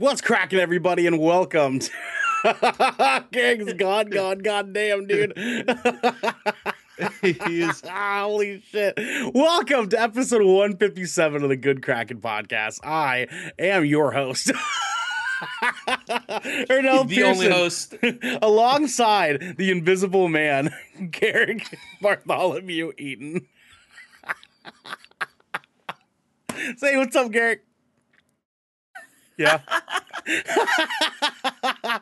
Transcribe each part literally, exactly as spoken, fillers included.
What's cracking, everybody, and welcome to Gang's gone, gone, goddamn, dude. He is... Holy shit. Welcome to episode one fifty-seven of the Good Crackin' Podcast. I am your host. Ernell the Pearson, only host. Alongside the invisible man, Garak Bartholomew Eaton. Say what's up, Garak. Yeah.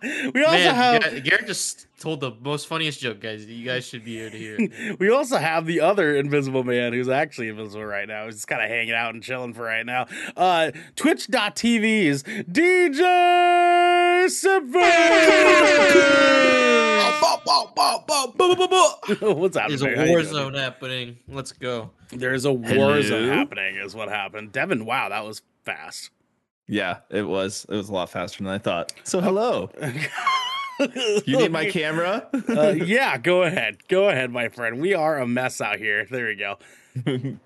we also Man, have G- Garrett just told the most funniest joke, guys. You guys should be here to hear. We also have the other invisible man who's actually invisible right now. He's just kind of hanging out and chilling for right now. Uh, Twitch dot T V's D J Seven. What's happening? There's a war zone happening. Let's go. There's a war zone happening. Is what happened, Devin. Wow, that was fast. Yeah, it was. It was a lot faster than I thought. So, hello. You need my camera? uh, yeah, go ahead. Go ahead, my friend. We are a mess out here. There we go.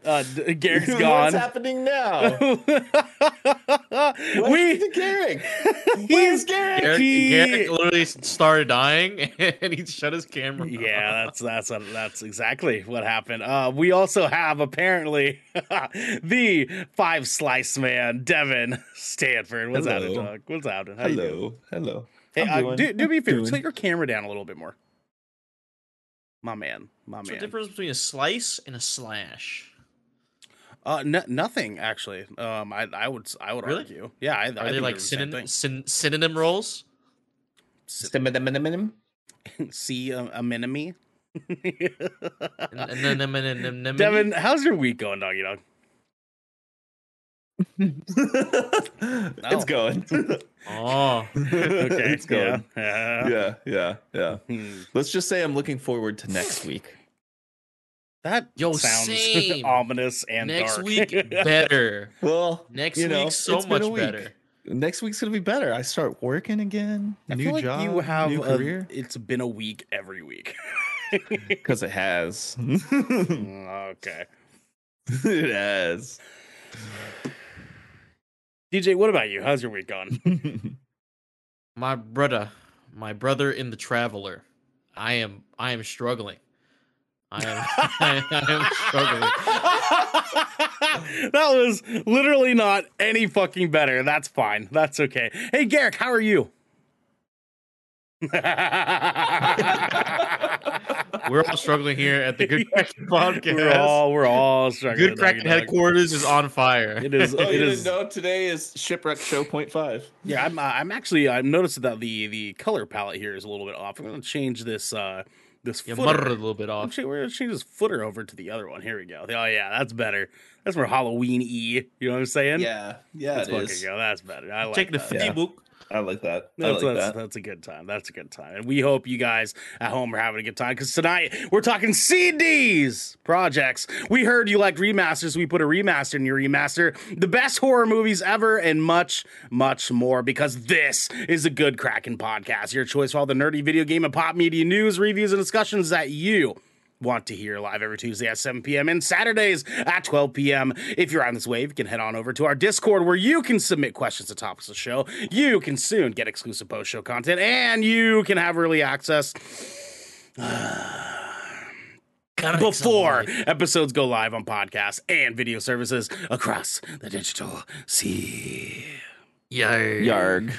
Uh, Garrick's gone. What's happening now? Where's Garrick? Where's Garrick? Garrick, he... Garrick literally started dying, and he shut his camera. Yeah, off. that's that's that's exactly what happened. Uh, we also have apparently the five slice man, Devin Stanford. What's happening, dog? What's happening? How Hello. You doing? Hello. Hey, uh, do, do me a favor. Put your camera down a little bit more. My man, my man. What's the difference between a slice and a slash? Uh, n- nothing actually. Um, I, I would, I would really? argue. Yeah, I, are I they think like synonym, syn- synonym roles? Synonym. See a, a minimi. Devin, how's your week going, doggy dog? oh. It's going. Oh, okay. It's going. Yeah, yeah, yeah. yeah. Hmm. Let's just say I'm looking forward to next week. That Yo, sounds ominous and next dark. Next week better. Well, next you know, week so much week. better. Next week's gonna be better. I start working again. I new feel like job. You have new career. A, it's been a week every week. Because it has. Okay. It has. D J, what about you? How's your week gone? my brother, my brother in the Traveler. I am, I am struggling. I am, I, I am struggling. That was literally not any fucking better. That's fine. That's okay. Hey, Garrick, how are you? We're all struggling here at the Good Crackin' Podcast. We're all, we're all struggling. Good Crackin' Headquarters is on fire. It is. Oh, it you is. Didn't know today is Shipwreck Show point five. Yeah, I'm. I'm actually. I noticed that the the color palette here is a little bit off. I'm gonna change this. Uh, this yeah, footer a little bit off. We're gonna change this footer over to the other one. Here we go. Oh yeah, that's better. That's more Halloween-y. You know what I'm saying? Yeah, yeah. Let's it fucking is. Go. That's better. I like Take the that. Facebook. I like that. I that's, like that's, that. That's a good time. That's a good time. And we hope you guys at home are having a good time, because tonight we're talking C Ds, projects. We heard you like remasters. We put a remaster in your remaster. The best horror movies ever and much, much more, because this is a Good Crackin' Podcast, your choice for all the nerdy video game and pop media news, reviews, and discussions that you want to hear live every Tuesday at seven p.m. and Saturdays at twelve p.m. If you're on this wave, you can head on over to our Discord, where you can submit questions to topics of the show. You can soon get exclusive post-show content, and you can have early access before episodes go live on podcasts and video services across the digital sea. Yarg. Yarg.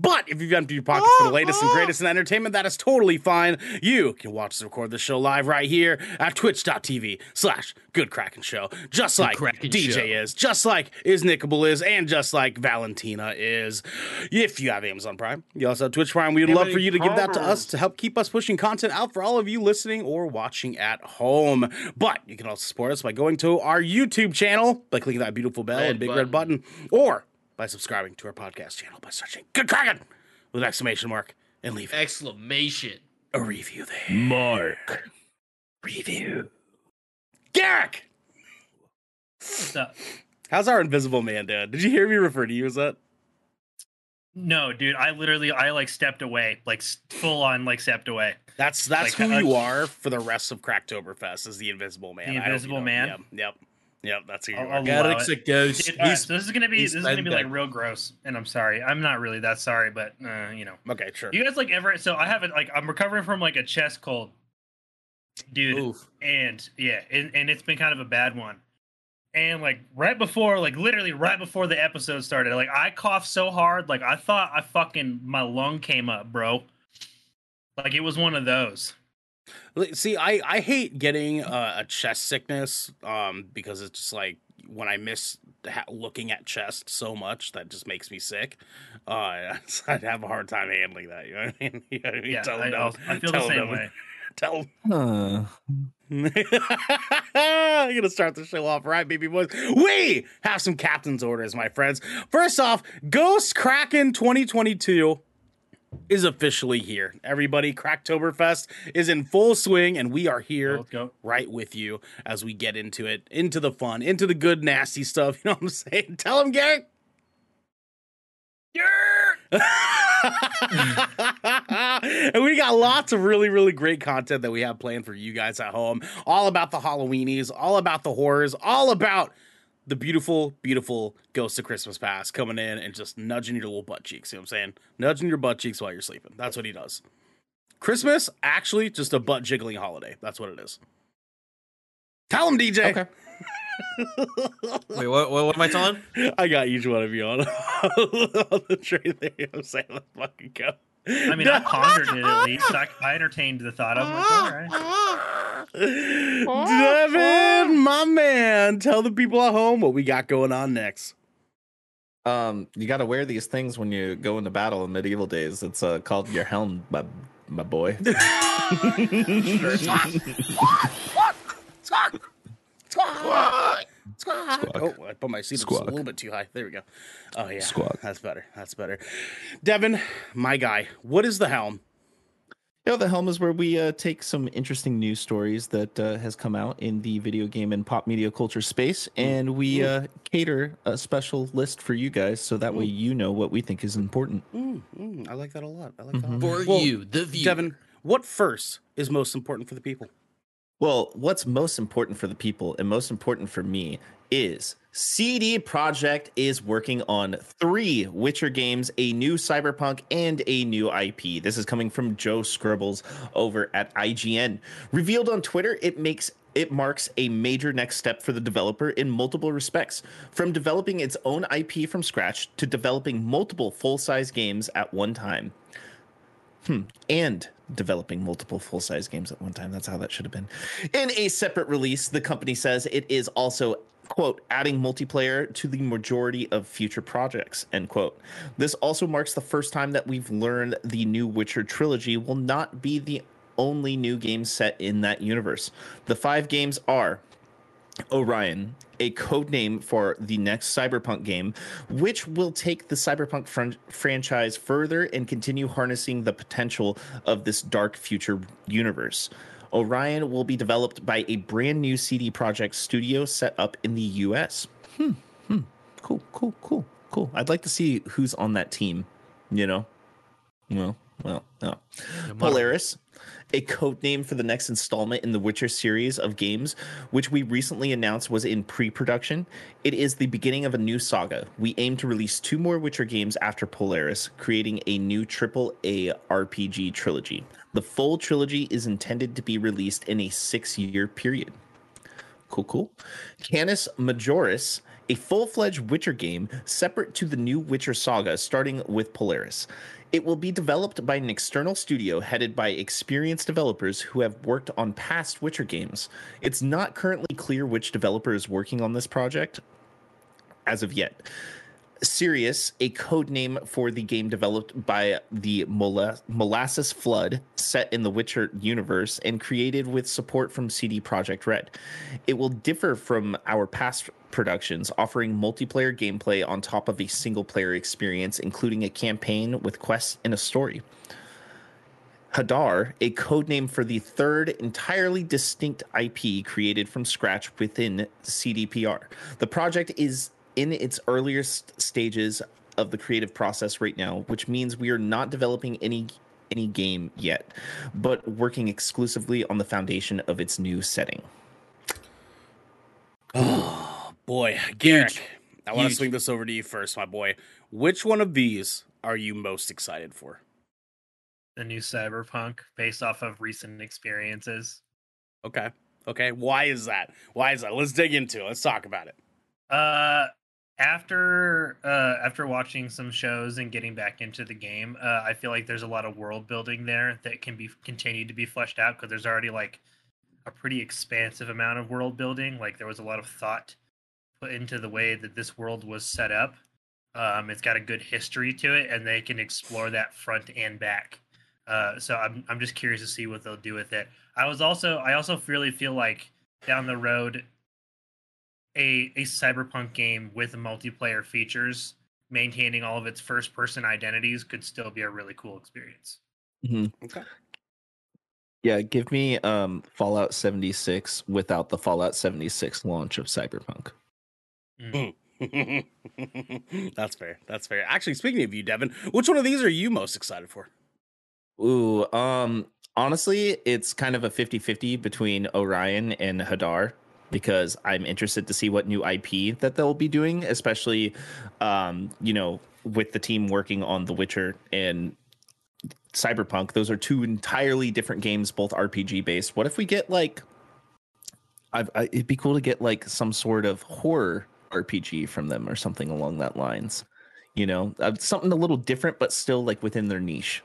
But if you've emptied your pockets for the latest and greatest in entertainment, that is totally fine. You can watch us record the show live right here at twitch.tv slash Good Crackin' Show. Just like D J show. Is, just like is Nickable is, and just like Valentina is. If you have Amazon Prime, you also have Twitch Prime. We'd love for you to give that to us to help keep us pushing content out for all of you listening or watching at home. But you can also support us by going to our YouTube channel, by clicking that beautiful bell red and big button. red button, or by subscribing to our podcast channel by searching Good Crackin' with an exclamation mark and leave exclamation a review there. Mark. Review. Garrick! What's up? How's our invisible man, dude? Did you hear me refer to you as that? No, dude. I literally, I like stepped away. Like full on like stepped away. That's that's like, who uh, you are for the rest of Cracktoberfest, is the invisible man. The invisible man? Yep. yep. Yep, that's a good one. Garrick's a ghost. Dude, all right, so this is gonna be this is gonna be like real gross, and I'm sorry. I'm not really that sorry, but uh, you know. Okay, sure. You guys like ever? So I haven't like I'm recovering from like a chest cold, dude. Oof. And yeah, and, and it's been kind of a bad one. And like right before, like literally right before the episode started, like I coughed so hard, like I thought I fucking my lung came up, bro. Like it was one of those. See, I, I hate getting uh, a chest sickness um, because it's just like when I miss ha- looking at chest so much, that just makes me sick. Uh, I'd have a hard time handling that. You know what I mean? You know what I mean? Yeah, tell I, them, I feel tell the same them, way. Tell them. Huh. I'm going to start the show off right, baby boys. We have some captain's orders, my friends. First off, Ghost Crackin' twenty twenty-two is officially here. Everybody, Cracktoberfest is in full swing, and we are here right with you as we get into it, into the fun, into the good, nasty stuff. You know what I'm saying? Tell them, Garrett. Yeah! And we got lots of really, really great content that we have planned for you guys at home. All about the Halloweenies, all about the horrors, all about the beautiful, beautiful Ghost of Christmas Past coming in and just nudging your little butt cheeks. You know what I'm saying? Nudging your butt cheeks while you're sleeping. That's what he does. Christmas, actually, just a butt jiggling holiday. That's what it is. Tell him, D J. Okay. Wait, what, what, what am I telling? I got each one of you on, on the train there. You know what I'm saying? Let's fucking go. I mean, I pondered it at least. I, I entertained the thought. I was like, all right. Devin, my man, tell the people at home what we got going on next. Um, you got to wear these things when you go into battle in medieval days. It's uh, called your helm, my, my boy. Squawk. Oh, I put my seat a little bit too high. There we go. Oh, yeah. Squawk. That's better. That's better. Devin, my guy, what is the helm? You know, the helm is where we uh, take some interesting news stories that uh, has come out in the video game and pop media culture space, and we uh, cater a special list for you guys so that way you know what we think is important. Mm, mm, I like that a lot. I like mm-hmm. that a lot. For well, you, the view. Devin, what first is most important for the people? Well, what's most important for the people and most important for me is C D Projekt is working on three Witcher games, a new Cyberpunk, and a new I P. This is coming from Joe Scribbles over at I G N. Revealed on Twitter, it makes It marks a major next step for the developer in multiple respects, from developing its own I P from scratch to developing multiple full-size games at one time. Hmm. And developing multiple full-size games at one time. That's how that should have been. In a separate release, the company says it is also, quote, adding multiplayer to the majority of future projects, end quote. This also marks the first time that we've learned the new Witcher trilogy will not be the only new game set in that universe. The five games are Orion, a code name for the next Cyberpunk game, which will take the Cyberpunk fran- franchise further and continue harnessing the potential of this dark future universe. Orion will be developed by a brand new C D Projekt studio set up in the U S. Hmm. hmm. Cool, cool, cool, cool. I'd like to see who's on that team, you know? Well, well, no. Polaris, a code name for the next installment in the Witcher series of games, which we recently announced was in pre-production. It is the beginning of a new saga. We aim to release two more Witcher games after Polaris, creating a new triple A R P G trilogy. The full trilogy is intended to be released in a six-year period. Cool, cool. Canis Majoris, a full-fledged Witcher game separate to the new Witcher saga, starting with Polaris. It will be developed by an external studio headed by experienced developers who have worked on past Witcher games. It's not currently clear which developer is working on this project as of yet. Sirius, a code name for the game developed by the Mol- Molasses Flood, set in the Witcher universe and created with support from C D Projekt Red. It will differ from our past productions, offering multiplayer gameplay on top of a single-player experience, including a campaign with quests and a story. Hadar, a codename for the third entirely distinct I P created from scratch within C D P R. The project is in its earliest stages of the creative process right now, which means we are not developing any any game yet, but working exclusively on the foundation of its new setting. Oh. Boy, Garrett, I want to swing this over to you first, my boy. Which one of these are you most excited for? The new Cyberpunk, based off of recent experiences. Okay. Okay. Why is that? Why is that? Let's dig into it. Let's talk about it. Uh, after uh, after watching some shows and getting back into the game, uh, I feel like there's a lot of world building there that can be continued to be fleshed out, because there's already like a pretty expansive amount of world building. Like, there was a lot of thought put into the way that this world was set up. Um, it's got a good history to it, and they can explore that front and back. Uh, so I'm I'm just curious to see what they'll do with it. I was also I also really feel like down the road, a a cyberpunk game with multiplayer features, maintaining all of its first person identities, could still be a really cool experience. Mm-hmm. Okay. Yeah, give me um, Fallout seventy-six without the Fallout seventy-six launch of Cyberpunk. Mm. That's fair. That's fair. Actually, speaking of you, Devin, which one of these are you most excited for? Ooh, um, honestly, it's kind of a fifty-fifty between Orion and Hadar, because I'm interested to see what new I P that they'll be doing, especially, um, you know, with the team working on The Witcher and Cyberpunk. Those are two entirely different games, both R P G based. What if we get like I've, I, it'd be cool to get like some sort of horror R P G from them or something along that lines, you know, uh, something a little different, but still like within their niche.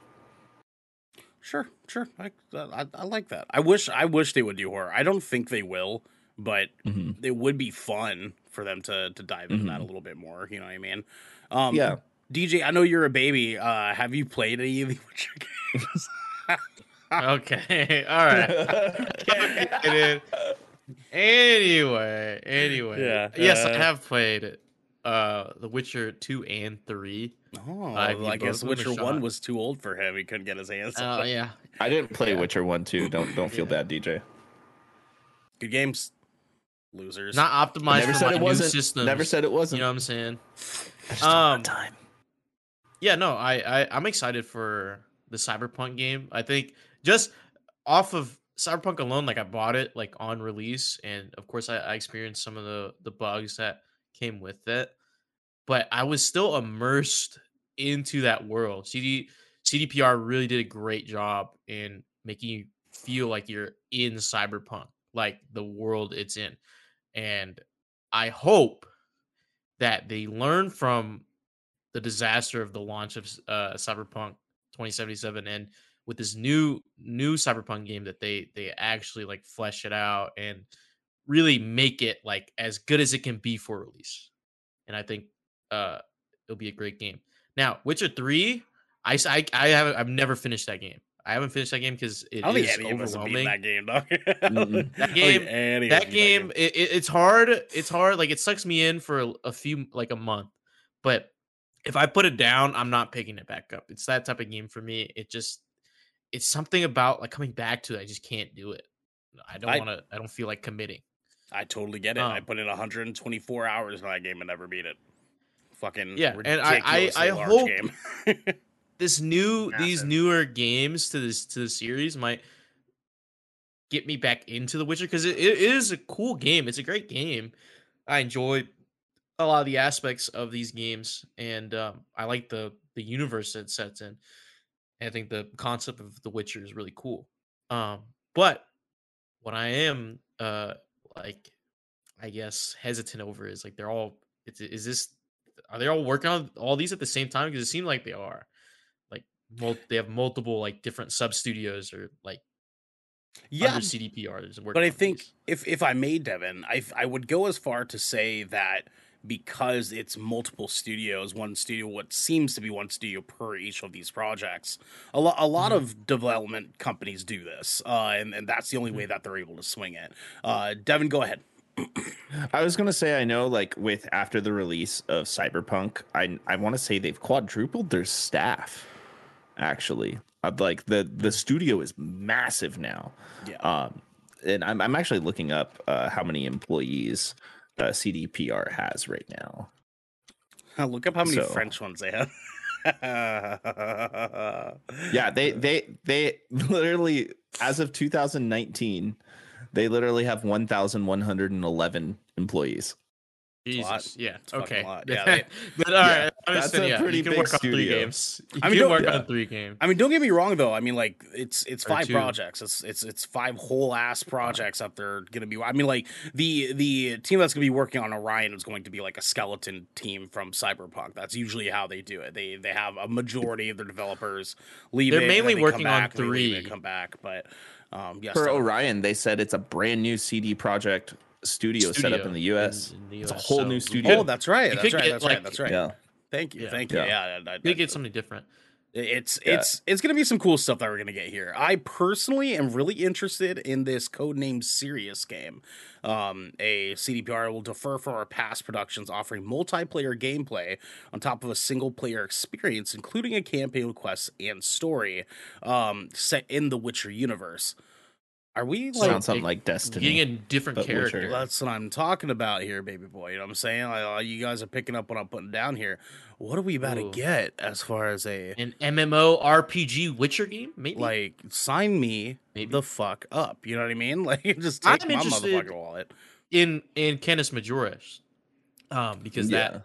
Sure. Sure. I, I, I like that. I wish I wish they would do horror. I don't think they will, but mm-hmm. it would be fun for them to, to dive into mm-hmm. that a little bit more. You know what I mean? Um, yeah. D J, I know you're a baby. Uh, have you played any of the Witcher games? Okay. All right. anyway, anyway. Yeah. Yes, uh, I have played uh, The Witcher two and three. Oh, uh, I guess Witcher one was too old for him. He couldn't get his hands on it. Oh, yeah. I didn't play yeah. Witcher one, two. Don't, don't feel yeah. bad, D J. Good games. Losers. Not optimized I never for said my it new wasn't. systems. Never said it wasn't. You know what I'm saying? Um, time. Yeah, no, I, I, I'm excited for the Cyberpunk game. I think just off of Cyberpunk alone, like I bought it like on release, and of course I, I experienced some of the, the bugs that came with it, but I was still immersed into that world. C D C D P R really did a great job in making you feel like you're in Cyberpunk, like the world it's in, and I hope that they learn from the disaster of the launch of uh, Cyberpunk twenty seventy-seven, and with this new new Cyberpunk game that they they actually like flesh it out and really make it like as good as it can be for release. And I think uh, it'll be a great game. Now, Witcher three, I I, I haven't I've never finished that game. I haven't finished that game because it I is overwhelming. That game, dog. mm-hmm. that game, that game, that game. It, it, it's hard. It's hard. Like, it sucks me in for a, a few, like a month. But if I put it down, I'm not picking it back up. It's that type of game for me. It just, it's something about like coming back to it. I just can't do it. I don't want to. I don't feel like committing. I totally get it. Um, I put in one hundred twenty-four hours in that game and never beat it. Fucking yeah, and I, I, I hope. Game. This new, Massive. these newer games to this to the series might get me back into The Witcher, because it, it is a cool game. It's a great game. I enjoy a lot of the aspects of these games, and um, I like the the universe it sets in. And I think the concept of The Witcher is really cool. Um, but what I am uh, like, I guess hesitant over is like they're all. It's, is this? Are they all working on all these at the same time? Because it seemed like they are. They have multiple like different sub studios or like yeah under C D P Rs. But I think these. if if I may, Devin, I I would go as far to say that because it's multiple studios, one studio, what seems to be one studio per each of these projects. A lot a lot mm-hmm. of development companies do this, uh, and and that's the only mm-hmm. way that they're able to swing it. Uh, Devin, go ahead. I was gonna say, I know, like with after the release of Cyberpunk, I I want to say they've quadrupled their staff. Actually, I'd like the the studio is massive now, yeah. um, and I'm I'm actually looking up uh, how many employees uh, C D P R has right now. I'll look up how many so, French ones they have. yeah, they they they literally, as of two thousand nineteen, they literally have one thousand one hundred eleven employees. Jesus. Yeah. It's okay. Lot. Yeah, they, but, all yeah, right. That's saying, a yeah, pretty you can big work studio. On three games. You I mean, can work yeah. on three games. I mean, don't get me wrong though. I mean, like it's it's five projects. It's it's it's five whole ass projects that they're gonna be. I mean, like the the team that's gonna be working on Orion is going to be like a skeleton team from Cyberpunk. That's usually how they do it. They they have a majority of their developers leave. They're it, mainly they working back, on three. They come back, but um, yes. For so. Orion, they said it's a brand new C D Projekt. Studio, studio set up in the U S. In the U S it's a whole so new studio. Oh, that's right. That's right. That's like, right. That's right. Yeah. Thank you. Yeah. Thank you. Yeah. yeah I, I, you I, get something different. It's yeah. it's it's gonna be some cool stuff that we're gonna get here. I personally am really interested in this codenamed Sirius game. Um, a C D P R will differ from our past productions, offering multiplayer gameplay on top of a single-player experience, including a campaign quest and story um, set in the Witcher universe. Are we like sounds something like Destiny? Getting a different character. That's what I'm talking about here, baby boy. You know what I'm saying? Like, you guys are picking up what I'm putting down here. What are we about Ooh. to get as far as a an MMORPG Witcher game? Maybe like sign me Maybe. the fuck up. You know what I mean? Like just take I'm my motherfucking wallet. In in Canis Majoris, um, because yeah.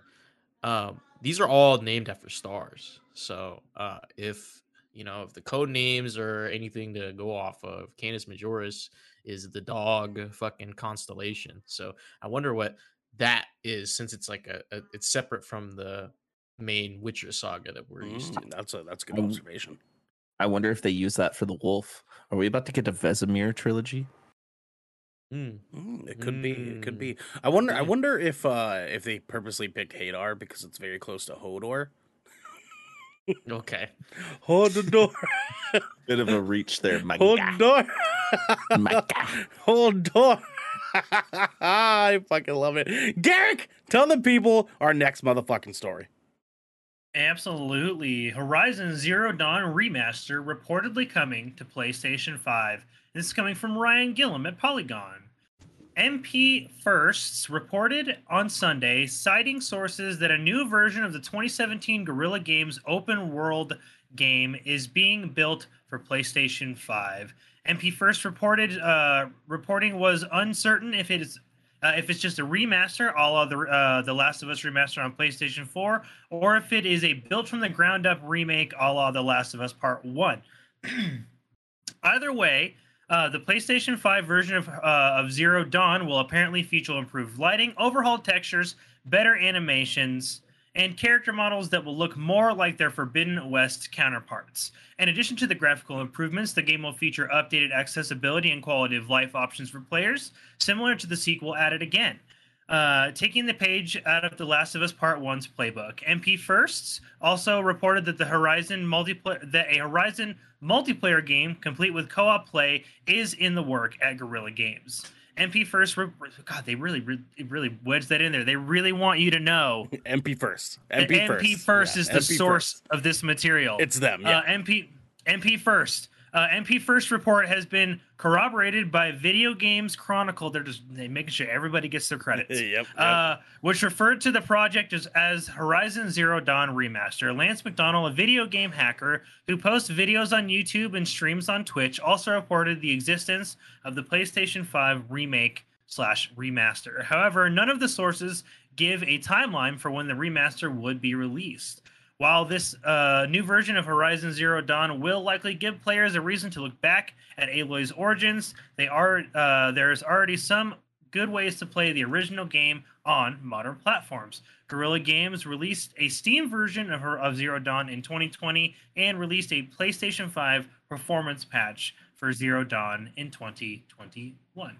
that um, these are all named after stars. So uh, if You know, if the code names or anything to go off of, Canis Majoris is the dog fucking constellation. So I wonder what that is, since it's like a, a it's separate from the main Witcher saga that we're mm-hmm. used to. That's a that's a good observation. I wonder if they use that for the wolf. Are we about to get a Vesemir trilogy? Mm. Mm, it could mm. be. It could be. I wonder. Yeah. I wonder if uh, if they purposely picked Hadar because it's very close to Hodor. Okay. Hold the door. Bit of a reach there, my Hold guy. Door. My guy. Hold door. I fucking love it. Garak, tell the people our next motherfucking story. Absolutely. Horizon Zero Dawn Remaster reportedly coming to PlayStation five. This is coming from Ryan Gillum at Polygon. M P First reported on Sunday, citing sources that a new version of the twenty seventeen Guerrilla Games open world game is being built for PlayStation five. M P First reported uh, reporting was uncertain if it is uh, if it's just a remaster, a la the uh, The Last of Us remaster on PlayStation four, or if it is a built from the ground up remake, a la The Last of Us Part One. Either way. Uh, the PlayStation five version of, uh, of Zero Dawn will apparently feature improved lighting, overhauled textures, better animations, and character models that will look more like their Forbidden West counterparts. In addition to the graphical improvements, the game will feature updated accessibility and quality of life options for players, similar to the sequel added again. Uh, taking the page out of The Last of Us Part One's playbook, M P Firsts also reported that the Horizon multiplayer, that a Horizon multiplayer game complete with co-op play, is in the work at Guerrilla Games. M P First, re- God, they really, really, really wedged that in there. They really want you to know. M P First, M P that First, M P First yeah. is the M P source First. Of this material. It's them. Yeah. Uh, M P M P First. Uh, M P First report has been corroborated by Video Games Chronicle. They're just they making sure everybody gets their credits. yep, yep. Uh, which referred to the project as, as Horizon Zero Dawn Remaster. Lance McDonald, a video game hacker who posts videos on YouTube and streams on Twitch, also reported the existence of the PlayStation five remake slash remaster. However, none of the sources give a timeline for when the remaster would be released. While this uh, new version of Horizon Zero Dawn will likely give players a reason to look back at Aloy's origins, they are uh, there's already some good ways to play the original game on modern platforms. Guerrilla Games released a Steam version of, her, of Zero Dawn in twenty twenty and released a PlayStation five performance patch for Zero Dawn in twenty twenty-one.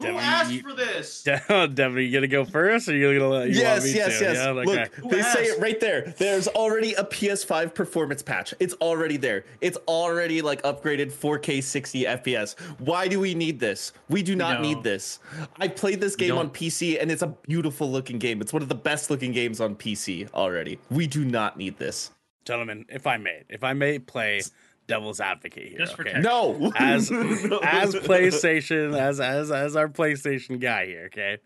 Who Devin, asked you, for this? Devin, are you gonna go first, or are you gonna let you yes, want me yes, to? Yes, yes, yeah, yes. Look, guy. They asked? Say it right there. There's already a P S five performance patch. It's already there. It's already like upgraded four K sixty F P S. Why do we need this? We do not no. need this. I played this game on P C, and it's a beautiful looking game. It's one of the best looking games on P C already. We do not need this, gentlemen. If I may, if I may play. Devil's advocate here. Just okay? No, as no. as PlayStation, as as as our PlayStation guy here. Okay,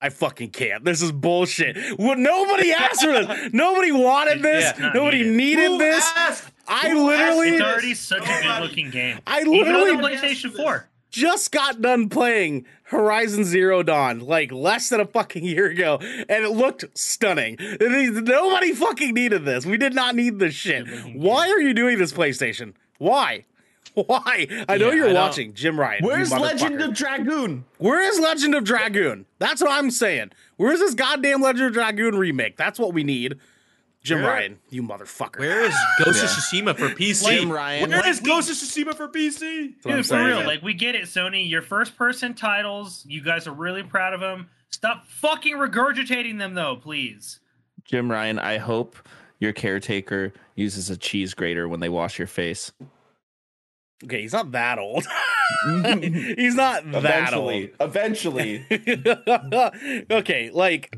I fucking can't. This is bullshit. Well, nobody asked for this. Nobody wanted this. Yeah, nobody needed, needed Who this. Asked? I Who literally. Asked? It's already such nobody. A good looking game. I literally Even on the PlayStation four. just got done playing Horizon Zero Dawn like less than a fucking year ago, and it looked stunning. Nobody fucking needed this. We did not need this shit. Why are you doing this, PlayStation? Why? Why? I know yeah, you're I watching know. Jim Ryan. Where's Legend of Dragoon? Where is Legend of Dragoon? That's what I'm saying. Where's this goddamn Legend of Dragoon remake? That's what we need. Jim Where? Ryan, you motherfucker. Where is Ghost of Tsushima for P C? Jim Ryan. Where is Ghost of Tsushima for P C? Dude, for real, like, we get it, Sony. Your first-person titles, you guys are really proud of them. Stop fucking regurgitating them, though, please. Jim Ryan, I hope your caretaker uses a cheese grater when they wash your face. Okay, he's not that old. He's not that old. Eventually. Okay, like...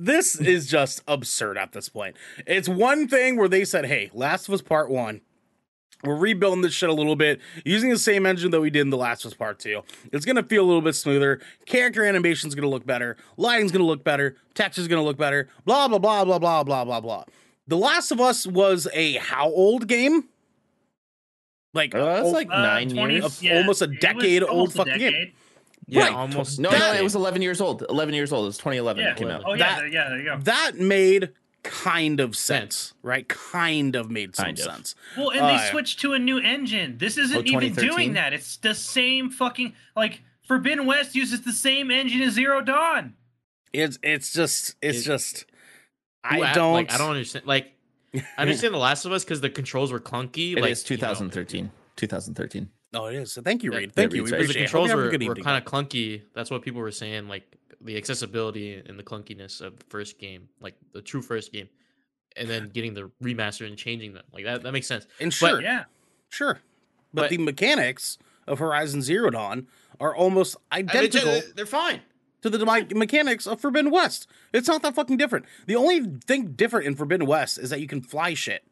This is just absurd at this point. It's one thing where they said, hey, Last of Us Part One, we're rebuilding this shit a little bit using the same engine that we did in The Last of Us Part Two. It's going to feel a little bit smoother. Character animation's going to look better. Lighting's going to look better. Texture's going to look better. Blah, blah, blah, blah, blah, blah, blah, blah. The Last of Us was a how old game? Like, uh, that's old, like nine uh, years. A, yeah. Almost a decade almost old a fucking decade. game. Yeah, right. almost. No, that, no, it was eleven years old. eleven years old. It was twenty eleven yeah. it came out. Oh, yeah, that, yeah, there you go. That made kind of sense, right? Kind of made some kind of. sense. Well, and uh, they switched to a new engine. This isn't oh, even doing that. It's the same fucking, like, Forbidden West uses the same engine as Zero Dawn. It's it's just, it's it, just, I well, don't. Like, I don't understand. Like, I understand The Last of Us because the controls were clunky. It like, is twenty thirteen. You know. twenty thirteen. Oh, it is. So thank you, Reed. Thank you. We appreciate it. The controls were, were kind of clunky. That's what people were saying, like the accessibility and the clunkiness of the first game, like the true first game, and then getting the remaster and changing them. Like that, that makes sense. And sure, but, yeah, sure. But, but the mechanics of Horizon Zero Dawn are almost identical. They're, they're fine to the me mechanics of Forbidden West. It's not that fucking different. The only thing different in Forbidden West is that you can fly shit.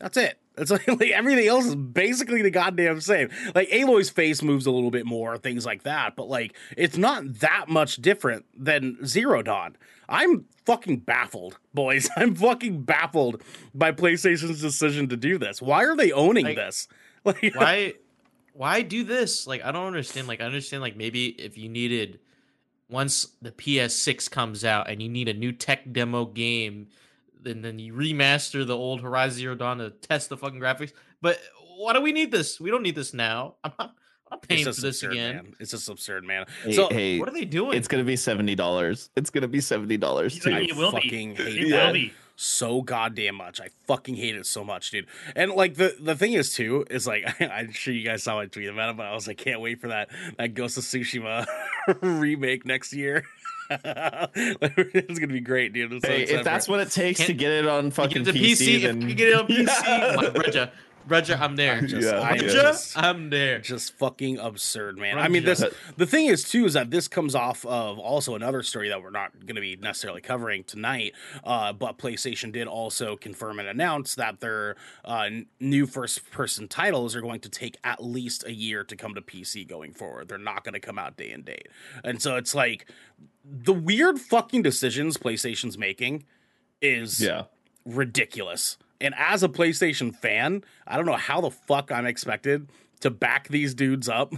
That's it. It's like, like everything else is basically the goddamn same. Like Aloy's face moves a little bit more, things like that. But like, it's not that much different than Zero Dawn. I'm fucking baffled, boys. I'm fucking baffled by PlayStation's decision to do this. Why are they owning like, this? Like, why, why do this? Like, I don't understand. Like, I understand. Like, maybe if you needed, once the P S six comes out and you need a new tech demo game, and then you remaster the old Horizon Zero Dawn to test the fucking graphics. But why do we need this? We don't need this now. I'm not, I'm not paying for this absurd, again. Man. It's just absurd, man. Hey, so hey, what are they doing? It's gonna be seventy dollars. It's gonna be seventy dollars too. I mean, it will fucking be. Hate it that will be. So goddamn much. I fucking hate it so much, dude. And like the the thing is too is like I, I'm sure you guys saw my tweet about it, but I was like, can't wait for that that Ghost of Tsushima remake next year. It's gonna be great, dude. So hey, if that's what it takes Can't, to get it on fucking get P C, P C then... if you get it on P C, yeah. Roger, Roger, I'm there. I'm, just, yeah, I'm, yeah. Just, I'm there. Just fucking absurd, man. Roger. I mean, this. The thing is, too, is that this comes off of also another story that we're not gonna be necessarily covering tonight. Uh, but PlayStation did also confirm and announce that their uh, new first-person titles are going to take at least a year to come to P C going forward. They're not gonna come out day and date, and so it's like. The weird fucking decisions PlayStation's making is yeah. ridiculous. And as a PlayStation fan, I don't know how the fuck I'm expected to back these dudes up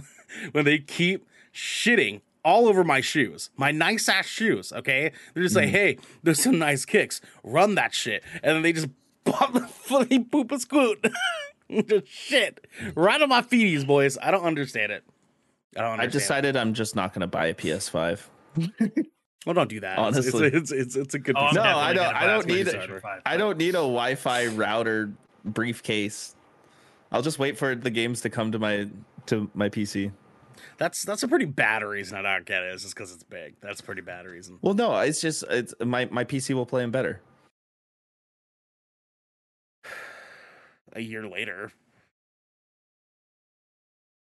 when they keep shitting all over my shoes, my nice ass shoes. Okay. They're just mm. like, hey, there's some nice kicks. Run that shit. And then they just pop the fully poop a scoot. Just shit. Right on my feeties, boys. I don't understand it. I don't understand I decided it. I'm just not going to buy a P S five. Well, don't do that. Honestly, it's it's it's, it's a good. Oh, no, I don't. I don't need. A, I don't need a Wi-Fi router briefcase. I'll just wait for the games to come to my to my P C. That's that's a pretty bad reason. I don't get it. It's just because it's big. That's a pretty bad reason. Well, no, it's just it's my my P C will play them better. A year later,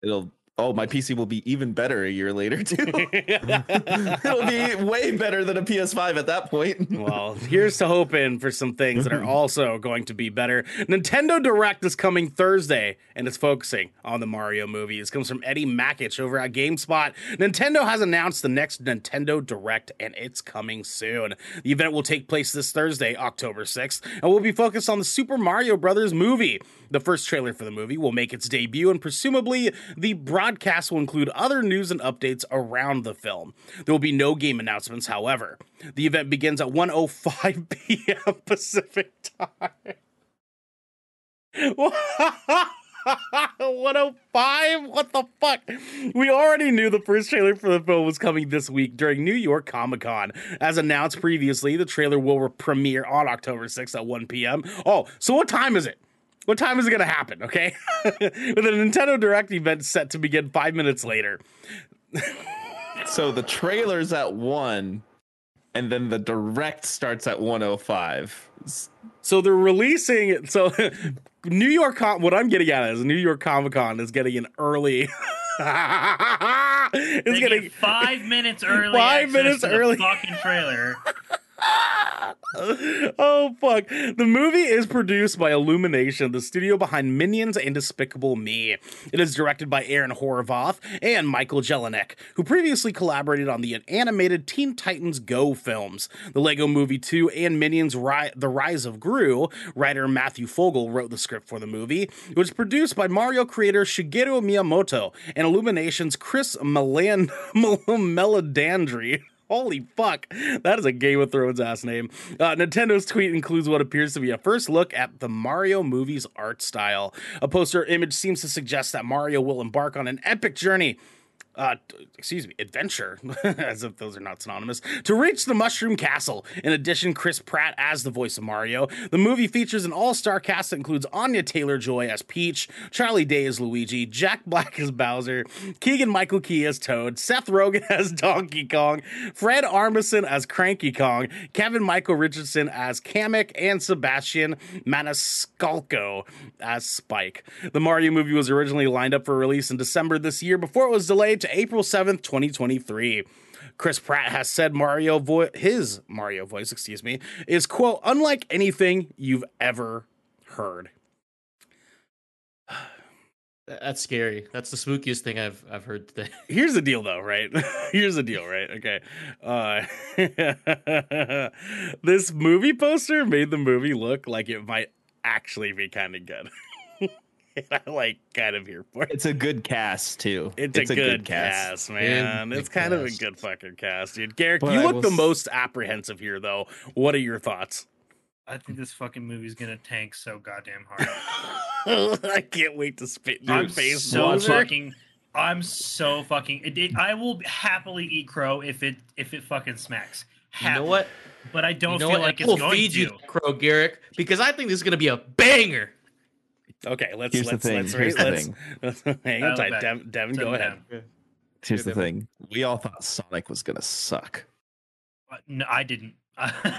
it'll. Oh, my P C will be even better a year later, too. It'll be way better than a P S five at that point. Well, here's to hoping for some things that are also going to be better. Nintendo Direct is coming Thursday, and it's focusing on the Mario movie. This comes from Eddie Makic over at GameSpot. Nintendo has announced the next Nintendo Direct, and it's coming soon. The event will take place this Thursday, October sixth, and will be focused on the Super Mario Brothers movie. The first trailer for the movie will make its debut, and presumably the broad podcast will include other news and updates around the film. There will be no game announcements, however. The event begins at one oh five p.m. Pacific time. one oh five? What the fuck? We already knew the first trailer for the film was coming this week during New York Comic-Con. As announced previously, the trailer will premiere on October sixth at one p.m. Oh, so what time is it? What time is it going to happen, okay? With a Nintendo Direct event set to begin five minutes later. So the trailer's at one, and then the Direct starts at one oh five. So they're releasing it. So... New York, Com- what I'm getting at is New York Comic Con is getting an early. It's getting five minutes early. Five minutes early. Fucking trailer. Oh fuck! The movie is produced by Illumination, the studio behind Minions and Despicable Me. It is directed by Aaron Horovoth and Michael Jelinek, who previously collaborated on the animated Teen Titans Go films, The Lego Movie two, and Minions: Ri- The Rise of Gru. Writer Matthew Fogel wrote the script for the movie. It was produced by Mario creator Shigeru Miyamoto and Illumination's Chris Melan- Melodandri. Holy fuck, that is a Game of Thrones ass name. Uh, Nintendo's tweet includes what appears to be a first look at the Mario movie's art style. A poster image seems to suggest that Mario will embark on an epic journey, uh, t- excuse me, adventure, as if those are not synonymous, to reach the Mushroom Castle. In addition, Chris Pratt as the voice of Mario. The movie features an all-star cast that includes Anya Taylor-Joy as Peach, Charlie Day as Luigi, Jack Black as Bowser, Keegan-Michael Key as Toad, Seth Rogen as Donkey Kong, Fred Armisen as Cranky Kong, Kevin Michael Richardson as Kamek, and Sebastian Maniscalco as Spike. The Mario movie was originally lined up for release in December this year before it was delayed to April seventh, twenty twenty-three. Chris Pratt has said Mario vo- his Mario voice, excuse me, is, quote, unlike anything you've ever heard. That's scary. That's the spookiest thing I've I've heard today. Here's the deal, though, right? Here's the deal, right? Okay. Uh, this movie poster made the movie look like it might actually be kind of good. I like kind of here for it. It's a good cast too. It's, it's a, a good, good cast, cast man. It's kind cast. of a good fucking cast, dude. Garrick, but you I look the s- most apprehensive here, though. What are your thoughts? I think this fucking movie's gonna tank so goddamn hard. I can't wait to spit in your face. So fucking, I'm so fucking. It, it, I will happily eat crow if it if it fucking smacks. Happily. You know what? But I don't you know feel what? like it's going feed to. You crow, Garrick, because I think this is gonna be a banger. Okay, let's Here's let's let's Here's let's, let's hang on tight. Devin, Devin go ahead. Down. Here's the thing: we all thought Sonic was gonna suck. Uh, no, I didn't.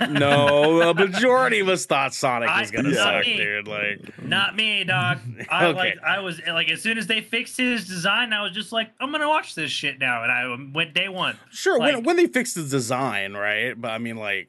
No, the majority of us thought Sonic I, was gonna suck, me. dude. Like, not me, dog. I okay. like, I was like, as soon as they fixed his design, I was just like, I'm gonna watch this shit now, and I went day one. Sure, like, when when they fixed his design, right? But I mean, like.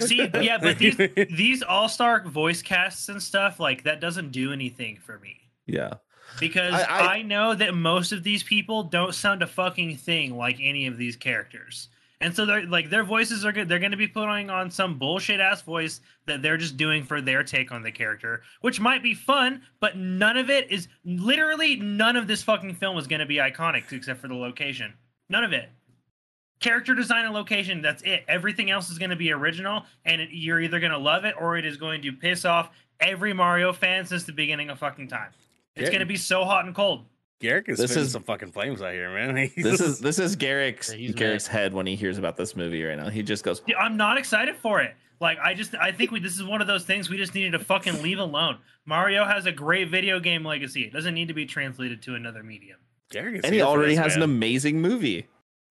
See, yeah, but these, these all-star voice casts and stuff, like, that doesn't do anything for me. Yeah. Because I, I, I know that most of these people don't sound a fucking thing like any of these characters. And so, they're like, their voices are good. They're going to be putting on some bullshit-ass voice that they're just doing for their take on the character, which might be fun, but none of it is... Literally, none of this fucking film is going to be iconic, except for the location. None of it. Character design and location, that's it. Everything else is going to be original, and it, you're either going to love it or it is going to piss off every Mario fan since the beginning of fucking time. It's going to be so hot and cold. Garrick is this is some fucking flames out here, man. He's this is this is Garrick's yeah, Garrick's mad. head when he hears about this movie right now. He just goes, dude, I'm not excited for it. Like, I just I think we, this is one of those things we just needed to fucking leave alone. Mario has a great video game legacy. It doesn't need to be translated to another medium. Garrick and he already has man. an amazing movie.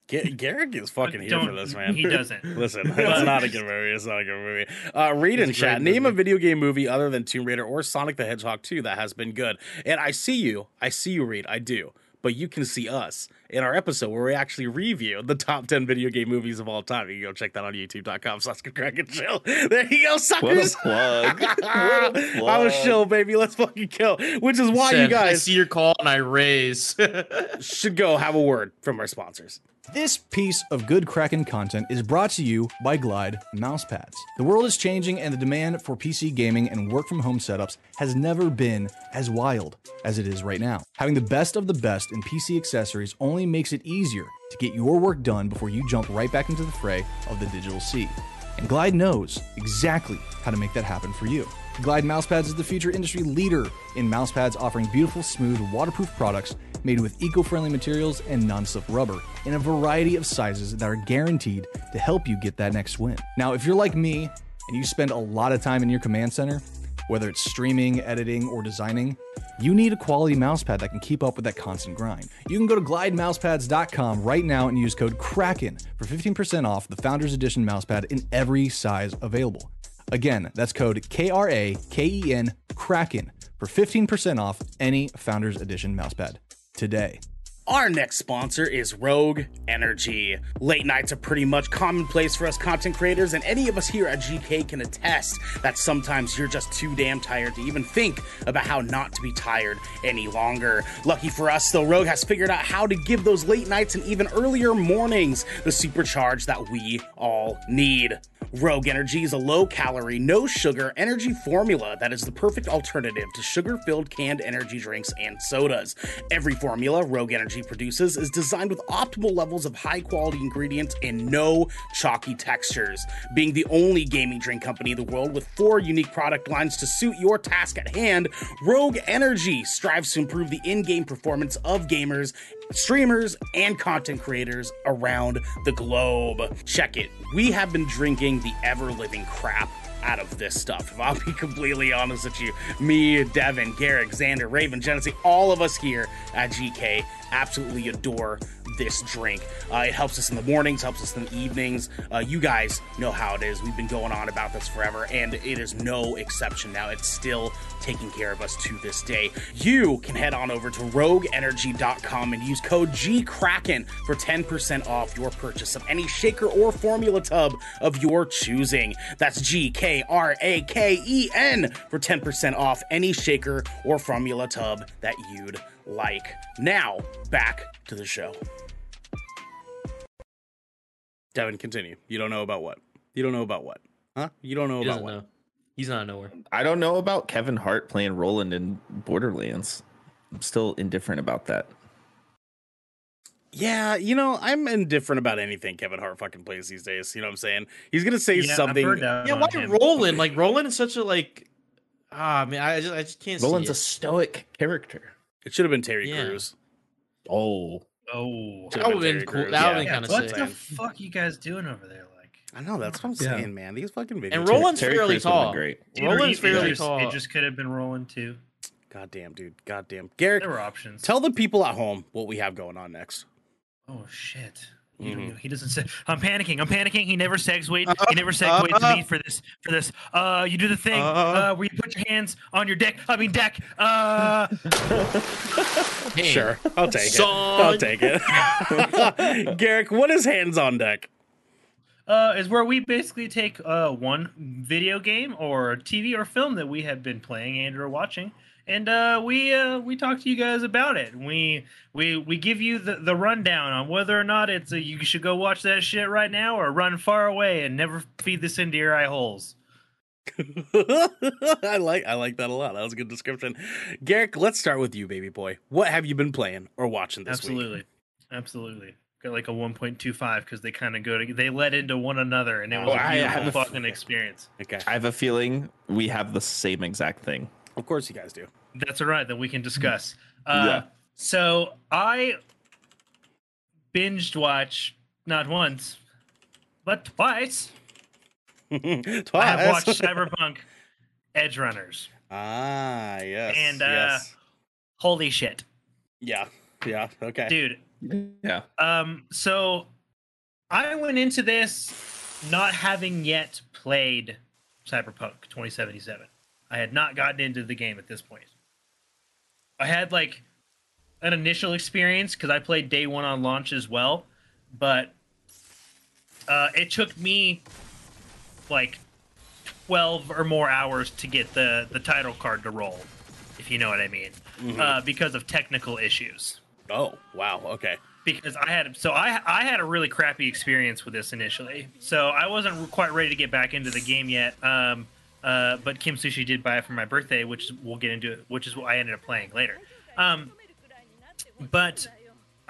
Garrick is fucking here for this, man. He doesn't. Listen, it's not a good movie. It's not a good movie. Uh, read in chat. Name a video game movie other than Tomb Raider or Sonic the Hedgehog two that has been good. And I see you. I see you, Reed. I do. But you can see us in our episode where we actually review the top ten video game movies of all time. You can go check that on youtube.com slash Good Crackin' Show. There you go, suckers. What a plug. What a plug. I was chill, baby. Let's fucking kill. Which is why Sam, you guys... I see your call and I raise. Should go have a word from our sponsors. This piece of Good Crackin' content is brought to you by Glide Mousepads. The world is changing and the demand for P C gaming and work-from-home setups has never been as wild as it is right now. Having the best of the best in P C accessories only makes it easier to get your work done before you jump right back into the fray of the digital sea. And Glide knows exactly how to make that happen for you. Glide Mousepads is the future industry leader in mousepads, offering beautiful, smooth, waterproof products made with eco-friendly materials and non-slip rubber in a variety of sizes that are guaranteed to help you get that next win. Now, if you're like me and you spend a lot of time in your command center, whether it's streaming, editing, or designing, you need a quality mousepad that can keep up with that constant grind. You can go to glide mousepads dot com right now and use code Kraken for fifteen percent off the Founders Edition mousepad in every size available. Again, that's code K R A K E N, Kraken, for fifteen percent off any Founders Edition mousepad today. Our next sponsor is Rogue Energy. Late nights are pretty much commonplace for us content creators, and any of us here at G K can attest that sometimes you're just too damn tired to even think about how not to be tired any longer. Lucky for us, though, Rogue has figured out how to give those late nights and even earlier mornings the supercharge that we all need. Rogue Energy is a low-calorie, no-sugar energy formula that is the perfect alternative to sugar-filled canned energy drinks and sodas. Every formula Rogue Energy produces is designed with optimal levels of high-quality ingredients and no chalky textures. Being the only gaming drink company in the world with four unique product lines to suit your task at hand, Rogue Energy strives to improve the in-game performance of gamers, streamers, and content creators around the globe. Check it. We have been drinking the ever-living crap out of this stuff. If I'll be completely honest with you, me, Devin, Garrett, Xander, Raven, Genesee, all of us here at G K absolutely adore this drink. Uh, it helps us in the mornings, helps us in the evenings. Uh, you guys know how it is. We've been going on about this forever, and it is no exception now. It's still taking care of us to this day. You can head on over to rogue energy dot com and use code G Kraken for ten percent off your purchase of any shaker or formula tub of your choosing. That's G K R A K E N for ten percent off any shaker or formula tub that you'd like. Now, back to the show. Devin, continue. You don't know about what? You don't know about what? Huh? You don't know he about what? Know. He's not nowhere. I don't know about Kevin Hart playing Roland in Borderlands. I'm still indifferent about that. Yeah, you know, I'm indifferent about anything Kevin Hart fucking plays these days. You know what I'm saying? He's gonna say yeah, something. Yeah, why him. Roland? Like Roland is such a like. Ah, man, I just I just can't. Roland's see it. A stoic character. It should have been Terry yeah. Crews. Oh. Oh, that would have been cool. That would have been kind of sick. What the fuck you guys doing over there? Like, I know that's what I'm yeah. saying, man. These fucking videos. And Roland's fairly tall. Great. Roland's fairly tall. It just could have been Roland too. Goddamn, dude. Goddamn, Garrett. There were options. Tell the people at home what we have going on next. Oh shit. You, mm-hmm. He doesn't say. I'm panicking. I'm panicking. He never segues. Uh, he never segues uh, uh, me for this. For this. Uh, you do the thing uh, uh, where you put your hands on your deck. I mean, deck. Uh. Sure, I'll take Son. it. I'll take it. Garrick, what is hands on deck? Uh, is where we basically take uh one video game or T V or film that we have been playing and or watching. And uh, we uh, we talk to you guys about it. We we we give you the, the rundown on whether or not it's a, you should go watch that shit right now or run far away and never feed this into your eye holes. I like I like that a lot. That was a good description. Garrick, let's start with you, baby boy. What have you been playing or watching this Absolutely. week? Absolutely, absolutely. Got like a one point two five because they kind of go to they led into one another, and it was oh, a beautiful fucking a experience. Okay, I have a feeling we have the same exact thing. Of course you guys do. That's all right. Then we can discuss. Uh, yeah. So I binged watch not once, but twice. twice. I watched Cyberpunk Edgerunners. Ah, yes. And uh, yes. holy shit. Yeah. Yeah. Okay. Dude. Yeah. Um. So I went into this not having yet played Cyberpunk twenty seventy-seven. I had not gotten into the game at this point. I had like an initial experience because I played day one on launch as well, but uh, it took me like twelve or more hours to get the, the title card to roll, if you know what I mean, mm-hmm. uh, because of technical issues. Oh, wow. Okay. because I had so I I had a really crappy experience with this initially, so I wasn't quite ready to get back into the game yet. Um, uh, but Kim Sushi did buy it for my birthday, which we'll get into, which is what I ended up playing later. Um, but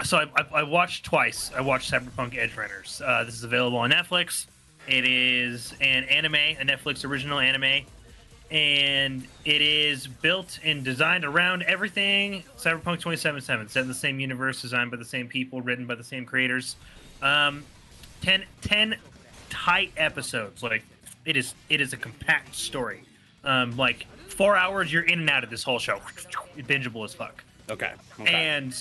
so I, I, I watched twice. I watched Cyberpunk Edgerunners. Uh, this is available on Netflix. It is an anime, a Netflix original anime, and it is built and designed around everything Cyberpunk twenty seventy-seven, set in the same universe, designed by the same people, written by the same creators. Um, ten, ten tight episodes. Like it is, it is a compact story. Um, like four hours, you're in and out of this whole show. Bingeable as fuck. Okay. okay. And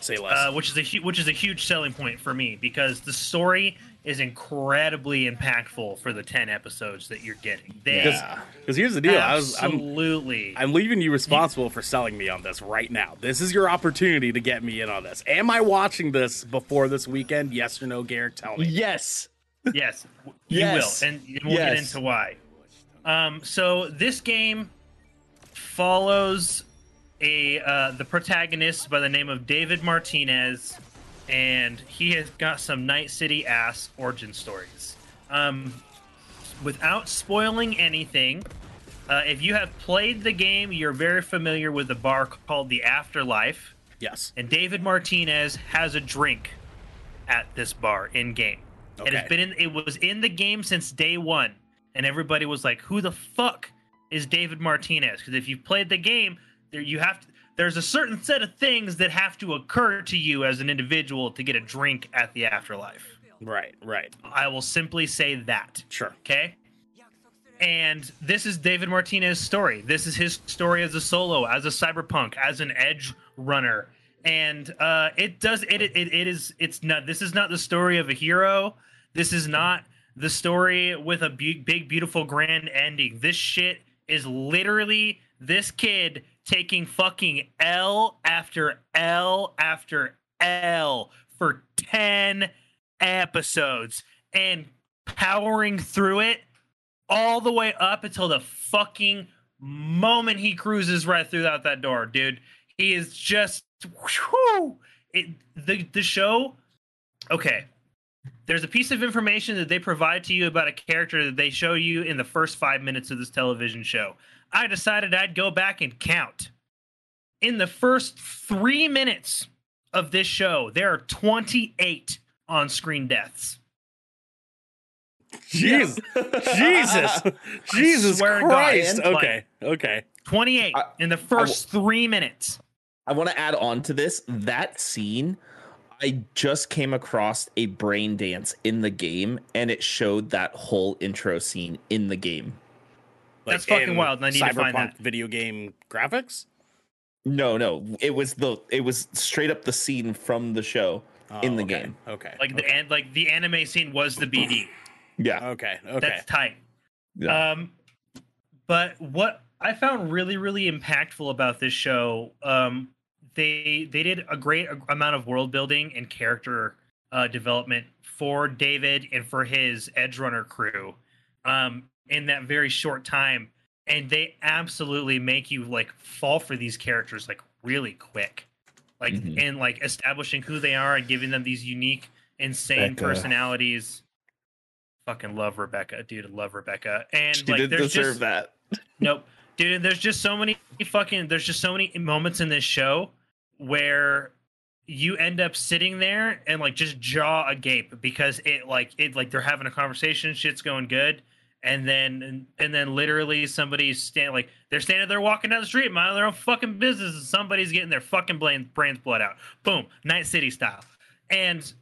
say less. Uh, which is a hu- which is a huge selling point for me, because the story is incredibly impactful for the ten episodes that you're getting. They yeah. Because here's the deal. Absolutely. I was, I'm, I'm leaving you responsible for selling me on this right now. This is your opportunity to get me in on this. Am I watching this before this weekend? Yes or no, Garrett? Tell me. Yes. Yes. You yes. will. And we'll yes. get into why. Um, so this game follows a uh, the protagonist by the name of David Martinez, and he has got some Night City ass origin stories. Um, without spoiling anything, uh, if you have played the game, you're very familiar with a bar called the Afterlife. Yes. And David Martinez has a drink at this bar in game. Okay. It has been in, it was in the game since day one, and everybody was like, "Who the fuck is David Martinez?" Because if you've played the game, there you have to. There's a certain set of things that have to occur to you as an individual to get a drink at the Afterlife. Right, right. I will simply say that. Sure. Okay? And this is David Martinez's story. This is his story as a solo, as a cyberpunk, as an edge runner. And uh, it does it it it is it's not this is not the story of a hero. This is not the story with a big, big beautiful grand ending. This shit is literally this kid taking fucking L after L after L for ten episodes and powering through it all the way up until the fucking moment he cruises right through out that door, dude. He is just whew, it, the the show. Okay, there's a piece of information that they provide to you about a character that they show you in the first five minutes of this television show. I decided I'd go back and count. In the first three minutes of this show, there are twenty-eight on-screen deaths. Jeez. Jesus. Jesus Christ. God, okay. Like, okay. twenty-eight I, in the first I, I w- three minutes. I want to add on to this. That scene, I just came across a brain dance in the game, and it showed that whole intro scene in the game. Like that's fucking wild, and I need Cyberpunk to find that. Video game graphics? No, no. It was the it was straight up the scene from the show oh, in the okay. game. Okay. Like okay. the and like the anime scene was the B D. Yeah. Okay. Okay. That's tight. Yeah. Um but what I found really, really impactful about this show, um, they they did a great amount of world building and character uh, development for David and for his Edgerunner crew. Um in that very short time, and they absolutely make you like fall for these characters like really quick, like mm-hmm. and like establishing who they are and giving them these unique insane Rebecca. personalities. Fucking love Rebecca, dude. Love Rebecca. And she like didn't there's deserve just that. Nope, dude. There's just so many fucking there's just so many moments in this show where you end up sitting there and like just jaw agape because it like it like they're having a conversation, shit's going good. And then, and then, literally, somebody's stand like they're standing there, walking down the street, minding their own fucking business, and somebody's getting their fucking brains, brains blood out. Boom, Night City style, and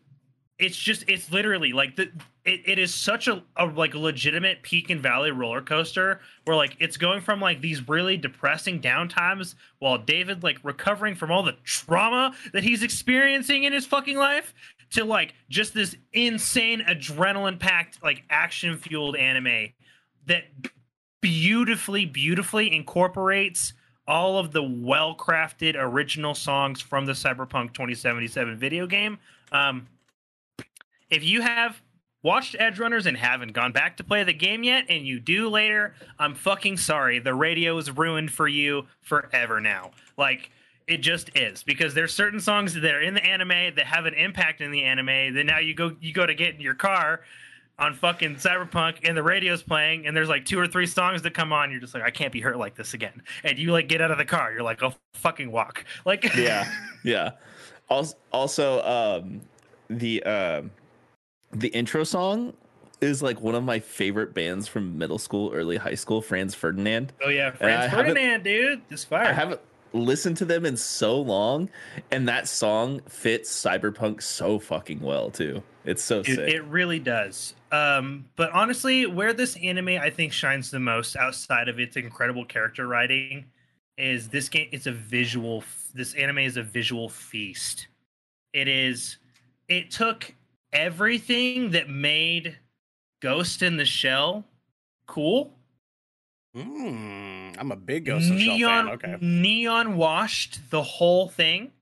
it's just, it's literally like the, it, it is such a, a like legitimate peak and valley roller coaster where like it's going from like these really depressing downtimes while David like recovering from all the trauma that he's experiencing in his fucking life, to like just this insane adrenaline packed, like action fueled anime that beautifully, beautifully incorporates all of the well crafted original songs from the Cyberpunk twenty seventy-seven video game. Um, if you have watched Edgerunners and haven't gone back to play the game yet, and you do later, I'm fucking sorry. The radio is ruined for you forever now. Like, It just is, because there's certain songs that are in the anime that have an impact in the anime. Then now you go you go to get in your car on fucking Cyberpunk and the radio's playing and there's like two or three songs that come on. You're just like, I can't be hurt like this again. And you like get out of the car. You're like, oh, fucking walk. Like, yeah, yeah. Also, also um, the uh, the intro song is like one of my favorite bands from middle school, early high school, Franz Ferdinand. Oh yeah, Franz Ferdinand, dude, just fire. I haven't listened to them in so long, and that song fits Cyberpunk so fucking well too. It's so dude, sick. It really does. Um, but honestly, where this anime I think shines the most outside of its incredible character writing is this game. It's a visual. This anime is a visual feast. It is. It took everything that made Ghost in the Shell cool. Mm, I'm a big Ghost in the Shell fan. Okay. Neon washed the whole thing.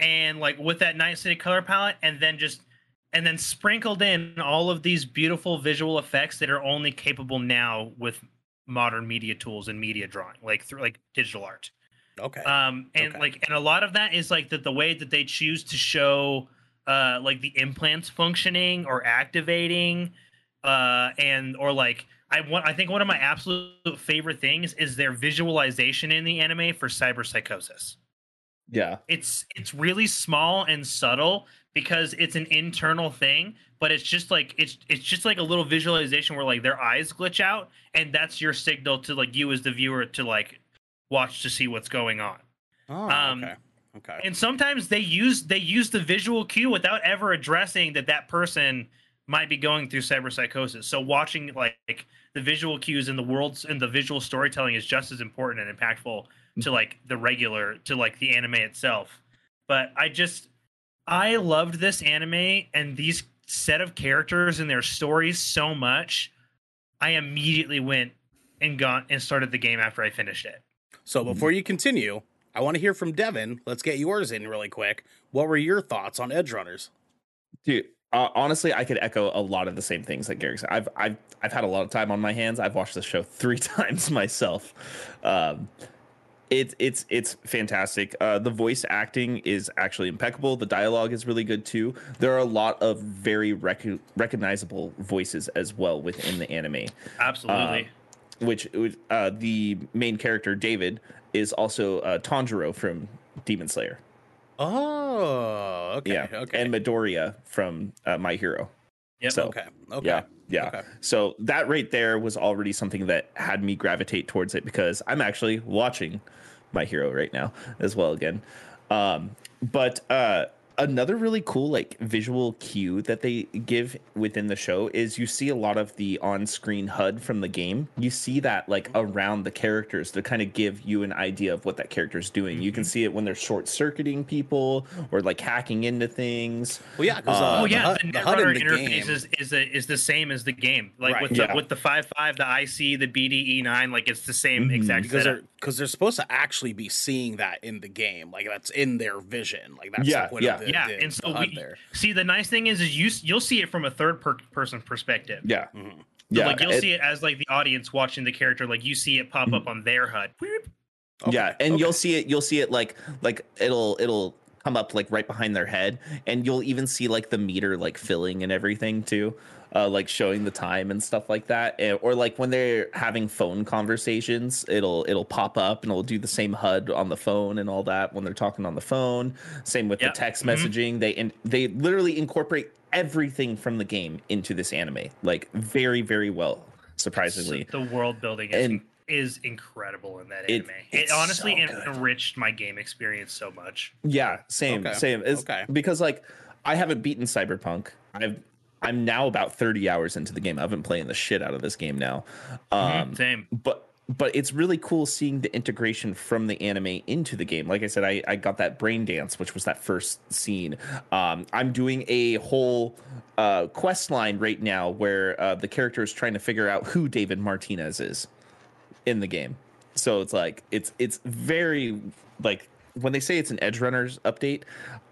And like with that Night City color palette, and then just and then sprinkled in all of these beautiful visual effects that are only capable now with modern media tools and media drawing, like through like digital art. Okay. Um and okay. like and a lot of that is like that the way that they choose to show Uh, like the implants functioning or activating, uh, and or like I want. I think one of my absolute favorite things is their visualization in the anime for cyberpsychosis. Yeah, it's it's really small and subtle because it's an internal thing, but it's just like it's it's just like a little visualization where like their eyes glitch out, and that's your signal to like you as the viewer to like watch to see what's going on. Oh, um, okay. Okay. And sometimes they use they use the visual cue without ever addressing that that person might be going through cyberpsychosis. So watching like the visual cues in the worlds and the visual storytelling is just as important and impactful to like the regular to like the anime itself. But I just I loved this anime and these set of characters and their stories so much. I immediately went and got and started the game after I finished it. So before you continue, I want to hear from Devin. Let's get yours in really quick. What were your thoughts on Edgerunners? Dude, uh, honestly, I could echo a lot of the same things that Garrick said. I've, I've, I've had a lot of time on my hands. I've watched the show three times myself. Um, it, it's, it's fantastic. Uh, the voice acting is actually impeccable. The dialogue is really good, too. There are a lot of very rec- recognizable voices as well within the anime. Absolutely. Uh, which uh, the main character, David, is also uh, Tanjiro from Demon Slayer. Oh, okay. Yeah. Okay. And Midoriya from uh, My Hero. Yep. So, okay. Okay. Yeah. Yeah. Okay. So that right there was already something that had me gravitate towards it because I'm actually watching My Hero right now as well again. Um, but uh, another really cool like visual cue that they give within the show is you see a lot of the on-screen H U D from the game. You see that like around the characters to kind of give you an idea of what that character's doing. You can see it when they're short-circuiting people or like hacking into things. Well, yeah, because uh, oh yeah, the, the Netrunner the interface is is, a, is the same as the game. Like right. with the yeah. with the five five, the I C, the B D E nine, like it's the same mm-hmm. exact because setup. They're, because they're supposed to actually be seeing that in the game, like that's in their vision, like that's yeah, like one yeah. of the Yeah, and so we there. see the nice thing is, is you you'll see it from a third per- person perspective. Yeah, mm-hmm. so yeah. Like you'll it, see it as like the audience watching the character. Like you see it pop mm-hmm. up on their H U D. Okay. Yeah, and okay. you'll see it. You'll see it like like it'll it'll come up like right behind their head, and you'll even see like the meter like filling and everything too, uh, like showing the time and stuff like that. And, or like when they're having phone conversations, it'll it'll pop up and it'll do the same H U D on the phone and all that when they're talking on the phone. Same with yep. the text mm-hmm. messaging. They in, they literally incorporate everything from the game into this anime, like very very well. Surprisingly, the world building is and, is incredible in that it, anime. It honestly so enriched my game experience so much. Yeah, same, okay. same. It's, okay. Because like I haven't beaten Cyberpunk. I've I'm now about thirty hours into the game. I've been playing the shit out of this game now. Um, same. But but it's really cool seeing the integration from the anime into the game. Like I said, I, I got that brain dance, which was that first scene. Um, I'm doing a whole uh, quest line right now where uh, the character is trying to figure out who David Martinez is in the game. So it's like it's it's very like when they say it's an Edgerunners update.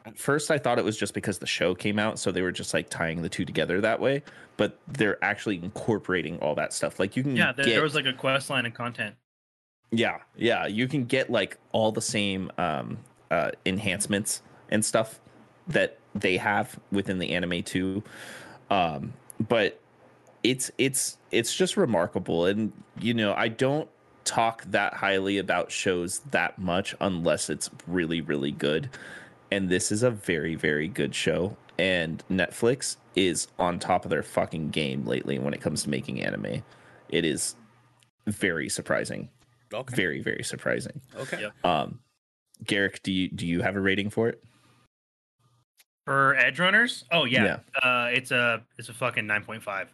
At first I thought it was just because the show came out, so they were just like tying the two together that way, but they're actually incorporating all that stuff. Like you can yeah there, get, there was like a quest line and content Yeah, yeah. You can get like all the same um, uh, enhancements and stuff that they have within the anime too. Um, but it's it's it's just remarkable. And, you know, I don't talk that highly about shows that much unless it's really, really good. And this is a very, very good show. And Netflix is on top of their fucking game lately when it comes to making anime. It is very surprising. Okay. Very, very surprising. Okay. Yep. Um, Garrick, do you do you have a rating for it? For Edgerunners? Oh yeah. yeah. Uh, it's a it's a fucking nine point five.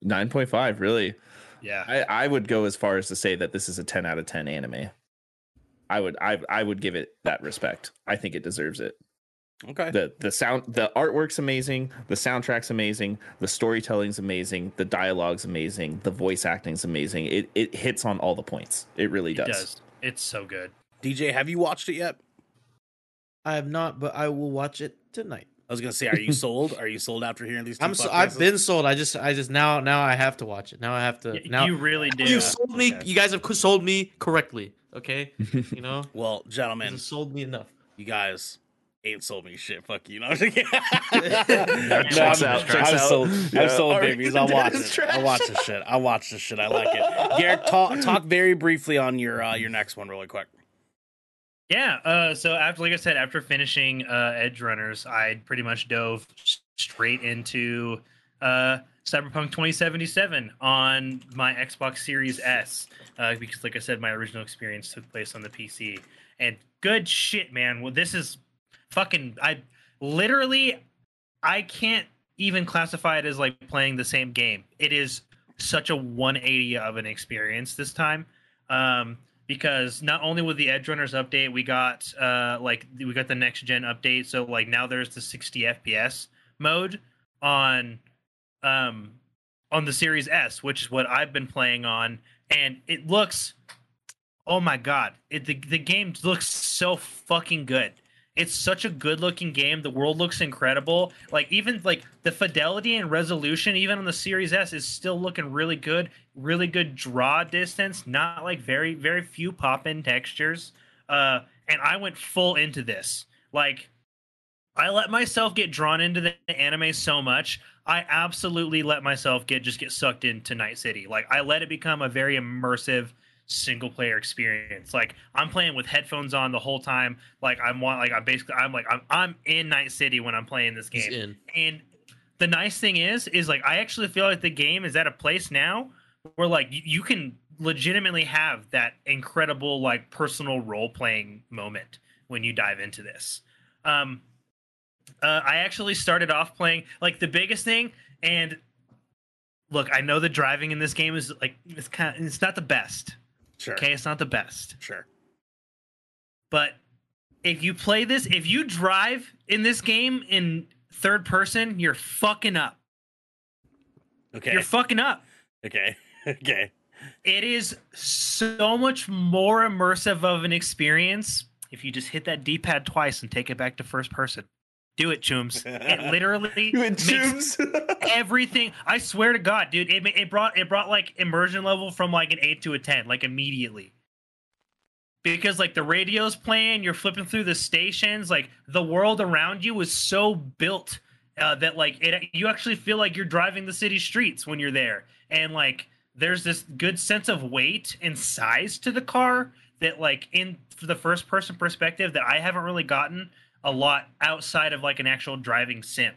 Nine point five, really? Yeah. I, I would go as far as to say that this is a ten out of ten anime. I would I I would give it that respect. I think it deserves it. Okay. The the sound the artwork's amazing, the soundtrack's amazing, the storytelling's amazing, the dialogue's amazing, the voice acting's amazing. It it hits on all the points. It really does. It does. It's so good. D J, have you watched it yet? I have not, but I will watch it tonight. I was gonna say, are you sold? Are you sold after hearing these two I'm so, I've been sold. I just I just now now I have to watch it. Now I have to yeah, now you really do. You sold me okay. You guys have sold me correctly. Okay? You know? Well, gentlemen, you sold me enough. You guys ain't sold me shit. Fuck you. No, I'm, I'm sold. I'm sold, babies. I'll watch it. I'll watch this shit. I'll watch this shit. I like it. Garrett, talk, talk very briefly on your uh, your next one really quick. Yeah. Uh, so after, like I said, after finishing uh, Edgerunners, I pretty much dove straight into uh, Cyberpunk twenty seventy-seven on my Xbox Series S uh, because, like I said, my original experience took place on the P C. And good shit, man. Well, this is fucking I literally I can't even classify it as like playing the same game. It is such a one eighty of an experience this time um because not only with the Edgerunners update we got uh like we got the next gen update, so like now there's the sixty F P S mode on um on the Series S, which is what I've been playing on, and it looks oh my god it the, the game looks so fucking good. It's such a good-looking game. The world looks incredible. Like, even, like, the fidelity and resolution, even on the Series S, is still looking really good. Really good draw distance. Not, like, very, very few pop-in textures. Uh, and I went full into this. Like, I let myself get drawn into the anime so much. I absolutely let myself get just get sucked into Night City. Like, I let it become a very immersive single player experience. Like I'm playing with headphones on the whole time. Like I'm want like I basically I'm like I'm I'm in Night City when I'm playing this game. And the nice thing is is like I actually feel like the game is at a place now where like you, you can legitimately have that incredible like personal role playing moment when you dive into this. Um uh I actually started off playing like the biggest thing, and look, I know the driving in this game is like it's kind of, it's not the best. Sure. Okay, it's not the best. Sure. But if you play this, if you drive in this game in third person, you're fucking up. Okay. You're fucking up. Okay. Okay. It is so much more immersive of an experience if you just hit that D-pad twice and take it back to first person. Do it, Chooms. It literally it, makes Chooms. Everything. I swear to God, dude, it it brought it brought like immersion level from like an eight to a ten, like immediately. Because like the radio's playing, you're flipping through the stations, like the world around you is so built uh, that like it you actually feel like you're driving the city streets when you're there, and like there's this good sense of weight and size to the car that like in the first person perspective that I haven't really gotten a lot outside of like an actual driving sim.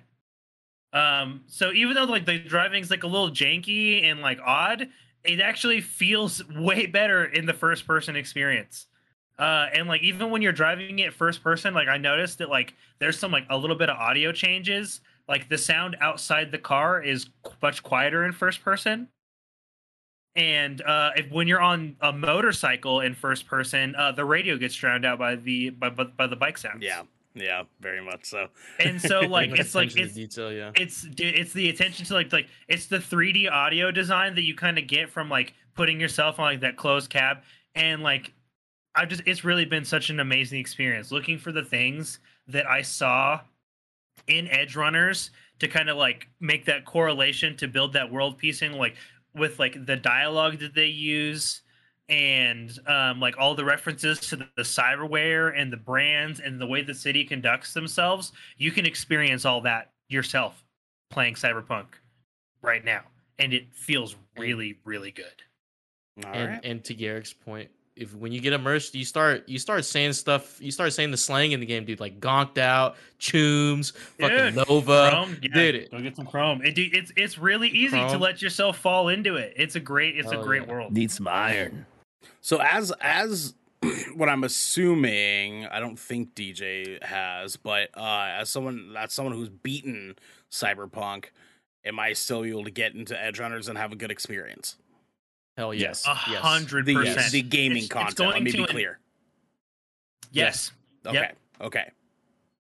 Um, so even though like the driving's like a little janky and like odd, it actually feels way better in the first person experience. Uh, and like even when you're driving it first person, like I noticed that like there's some like a little bit of audio changes. Like the sound outside the car is much quieter in first person. And uh, if, when you're on a motorcycle in first person, uh, the radio gets drowned out by the by by, by the bike sounds. Yeah. Yeah, very much so. And so, like, it's like it's detail, yeah. It's it's the attention to like like it's the three D audio design that you kind of get from like putting yourself on like that closed cab, and like I've just it's really been such an amazing experience looking for the things that I saw in Edgerunners to kind of like make that correlation to build that world piecing like with like the dialogue that they use. and um, like all the references to the, the cyberware and the brands and the way the city conducts themselves, you can experience all that yourself playing Cyberpunk right now. And it feels really, really good. All and right. and to Garrick's point, if when you get immersed, you start you start saying stuff, you start saying the slang in the game, dude, like gonked out, chooms, fucking dude, Nova. Chrome, yeah. Did it. Go get some Chrome. It, it's it's really easy chrome. to let yourself fall into it. It's a great it's oh, a great yeah. world. Need some iron. So as as what I'm assuming, I don't think D J has, but uh, as someone that's someone who's beaten Cyberpunk, am I still able to get into Edgerunners and have a good experience? Hell yes. A hundred percent. The gaming it's, content, it's let me be clear. An... Yes. yes. Okay. Yep. Okay.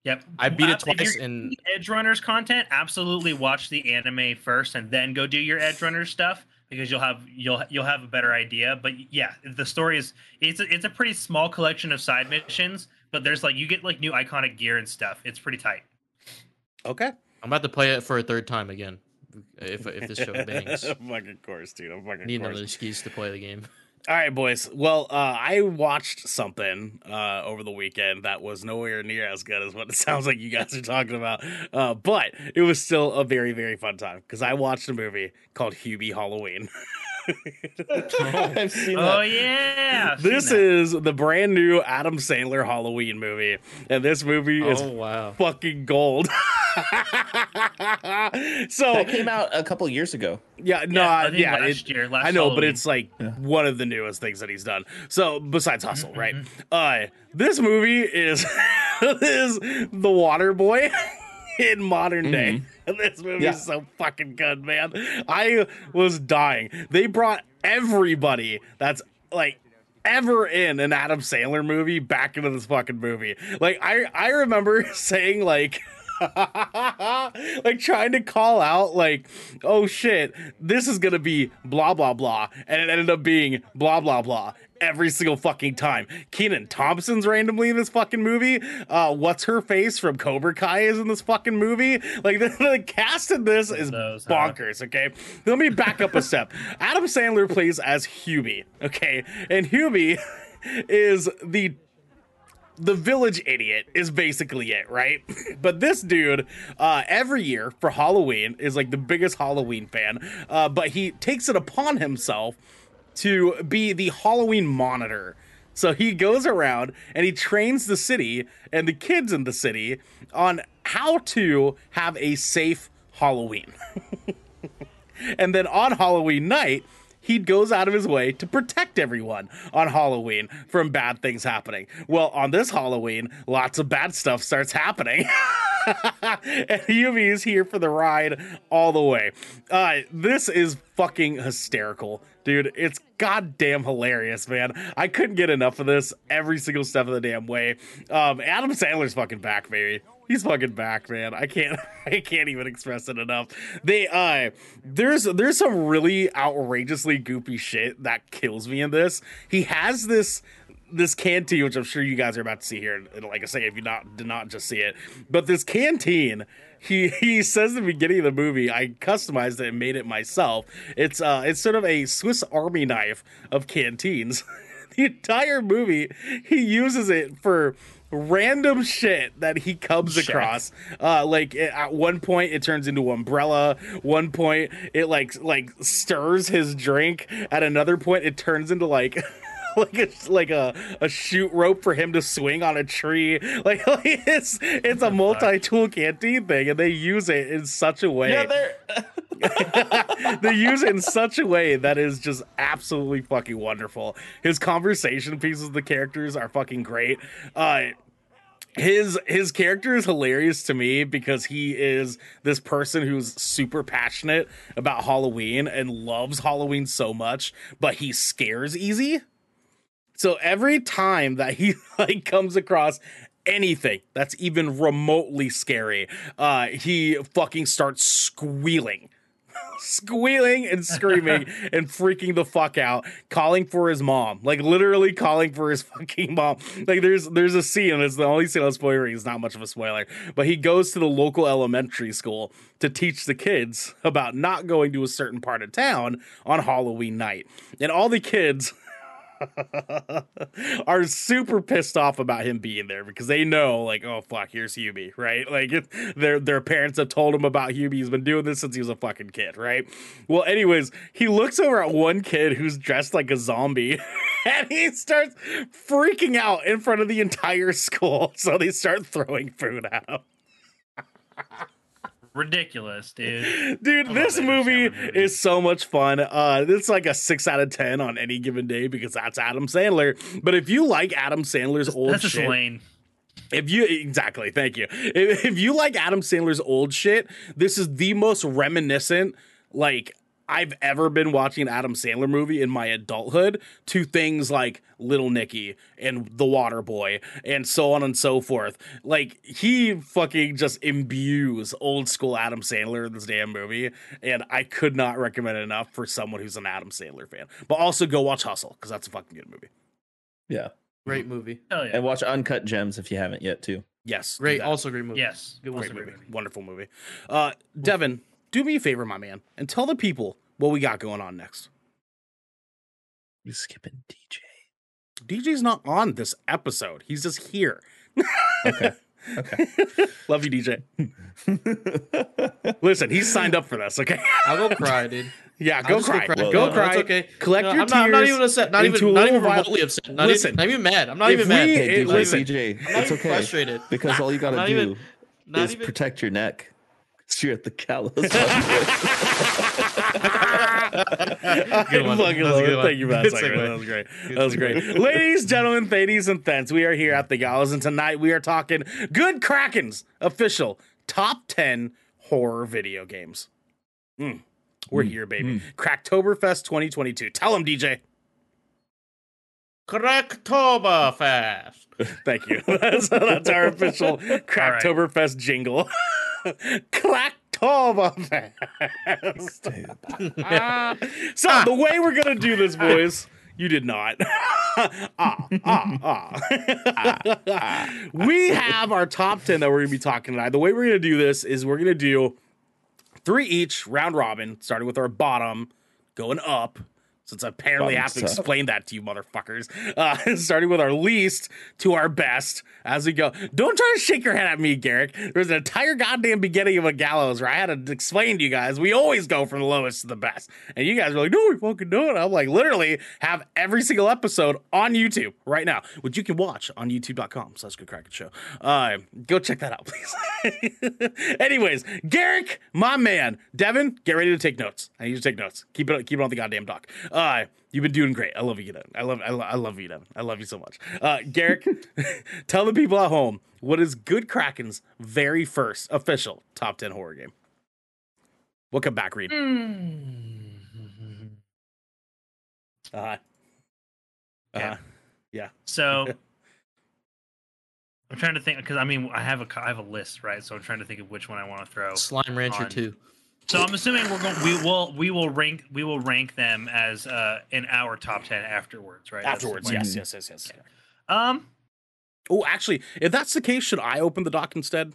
Yep. I beat it twice. Uh, if you're in Edgerunners content, absolutely watch the anime first and then go do your Edgerunners stuff, because you'll have you'll you'll have a better idea. But yeah, the story is it's a, it's a pretty small collection of side missions, but there's like you get like new iconic gear and stuff. It's pretty tight. Okay. I'm about to play it for a third time again. If if this show bangs, fucking course, dude. I'm fucking need course. another excuse to play the game. All right, boys. Well, uh, I watched something uh, over the weekend that was nowhere near as good as what it sounds like you guys are talking about, uh, but it was still a very very fun time because I watched a movie called Hubie Halloween. I've seen that. Oh yeah! I've this is the brand new Adam Sandler Halloween movie, and this movie oh, is wow. fucking gold. So that came out a couple years ago. Yeah, no, yeah, I, yeah last it, year, last I know, Halloween. But it's like yeah. one of the newest things that he's done. So besides Hustle, right? Uh, this movie is is The Waterboy in modern day. Mm-hmm. This movie yeah. is so fucking good, man. I was dying. They brought everybody that's like ever in an Adam Sandler movie back into this fucking movie. Like I, I remember saying like like trying to call out like, oh shit, this is gonna be blah blah blah, and it ended up being blah blah blah every single fucking time. Kenan Thompson's randomly in this fucking movie. Uh, what's her face from Cobra Kai is in this fucking movie. Like the, the cast in this is Those, bonkers. Huh? Okay, let me back up a step. Adam Sandler plays as Hubie. Okay, and Hubie is the the village idiot is basically it, right? But this dude, uh, every year for Halloween is like the biggest Halloween fan. Uh, but he takes it upon himself to be the Halloween monitor. So he goes around and he trains the city and the kids in the city on how to have a safe Halloween. And then on Halloween night, he goes out of his way to protect everyone on Halloween from bad things happening. Well, on this Halloween, lots of bad stuff starts happening. And Hubie is here for the ride all the way. Uh, this is fucking hysterical, dude. It's goddamn hilarious, man. I couldn't get enough of this every single step of the damn way. Um, Adam Sandler's fucking back, baby. He's fucking back, man. I can't I can't even express it enough. They uh there's there's some really outrageously goopy shit that kills me in this. He has this this canteen, which I'm sure you guys are about to see here, and like I say, if you not did not just see it, but this canteen, he he says at the beginning of the movie, I customized it and made it myself. It's uh it's sort of a Swiss Army knife of canteens. The entire movie, he uses it for random shit that he comes shit. across. Uh, like it, at one point, it turns into an umbrella. One point, it like like stirs his drink. At another point, it turns into like like a, like a a shoot rope for him to swing on a tree. Like, like it's it's a multi-tool canteen thing, and they use it in such a way. Yeah, they're. They use it in such a way that is just absolutely fucking wonderful. His conversation pieces of the characters are fucking great. Uh, his his character is hilarious to me because he is this person who's super passionate about Halloween and loves Halloween so much, but he scares easy. So every time that he like comes across anything that's even remotely scary, uh, he fucking starts squealing. Squealing and screaming and freaking the fuck out, calling for his mom, like literally calling for his fucking mom. Like there's there's a scene, and it's the only scene I'm spoiling, it's not much of a spoiler, but he goes to the local elementary school to teach the kids about not going to a certain part of town on Halloween night, and all the kids are super pissed off about him being there because they know, like, oh, fuck, here's Hubie, right? Like, if their their parents have told him about Hubie. He's been doing this since he was a fucking kid, right? Well, anyways, he looks over at one kid who's dressed like a zombie, and he starts freaking out in front of the entire school. So they start throwing food at him. Ridiculous, dude. Dude, oh, this movie is so much fun. Uh, it's like a six out of ten on any given day because that's Adam Sandler. But if you like Adam Sandler's that's, old that's shit... That's just lame. If you exactly, thank you. If, if you like Adam Sandler's old shit, this is the most reminiscent, like... I've ever been watching an Adam Sandler movie in my adulthood to things like Little Nicky and The Waterboy and so on and so forth. Like, he fucking just imbues old school Adam Sandler in this damn movie, and I could not recommend it enough for someone who's an Adam Sandler fan. But also go watch Hustle, because that's a fucking good movie. Yeah. Great movie. Hell yeah. And watch Uncut Gems if you haven't yet, too. Yes. Great. Also great movie. Yes. It was great a great movie. movie. Wonderful movie. Uh, Devin. Do me a favor, my man, and tell the people what we got going on next. We're skipping D J. D J's not on this episode. He's just here. Okay. Okay. Love you, D J. Listen, he's signed up for this, okay? I'll go cry, dude. Yeah, go cry. Go cry. Well, go no, cry. Okay. Collect no, your I'm tears. Not, I'm not even upset. Not even, not even remotely upset. Not listen. Even, not even mad. I'm not even we, mad. Hey, it, D J, listen. D J, it's okay. Frustrated. Because all you got to do even, is even, protect your neck. You're at the callus. Good one. Fucking love it. Thank you, man. That was great. That was great. Ladies, gentlemen, ladies, and thents, we are here at the Gallows, and tonight we are talking Good Crackin's official top ten horror video games. Mm. We're mm. here, baby. Mm. Cracktoberfest twenty twenty-two. Tell them, D J. Cracktoberfest. Thank you. That's, that's our official Cracktoberfest right. jingle. Cracktoberfest. ah. So ah. the way we're gonna do this, boys, you did not. ah, ah, ah. ah, ah. We have our top ten that we're gonna be talking tonight. The way we're gonna do this is we're gonna do three each, round robin, starting with our bottom, going up. Since I apparently have to explain that to you motherfuckers. Uh, starting with our least to our best as we go. Don't try to shake your head at me, Garrick. There was an entire goddamn beginning of a gallows where I had to explain to you guys, we always go from the lowest to the best. And you guys were like, no, we fucking don't. I'm like, literally have every single episode on YouTube right now, which you can watch on youtube.com. So that's Good Crackin' Show. Uh, go check that out, please. Anyways, Garrick, my man. Devin, get ready to take notes. I need you to take notes. Keep it, keep it on the goddamn dock. Uh, you've been doing great. I love you, Devin. I love, I, lo- I love you, Devin. I love you so much. Uh, Garrick, tell the people at home what is Good Crackin's very first official top ten horror game. We'll come back, Reed. Mm-hmm. Uh, uh-huh. Yeah. yeah. So I'm trying to think because I mean I have a I have a list, right? So I'm trying to think of which one I want to throw. Slime Rancher on. two. So I'm assuming we're going. We will. We will rank. We will rank them as uh, in our top ten afterwards, right? Afterwards, yes, yes, yes, yes. Okay. Um. Oh, actually, if that's the case, should I open the doc instead?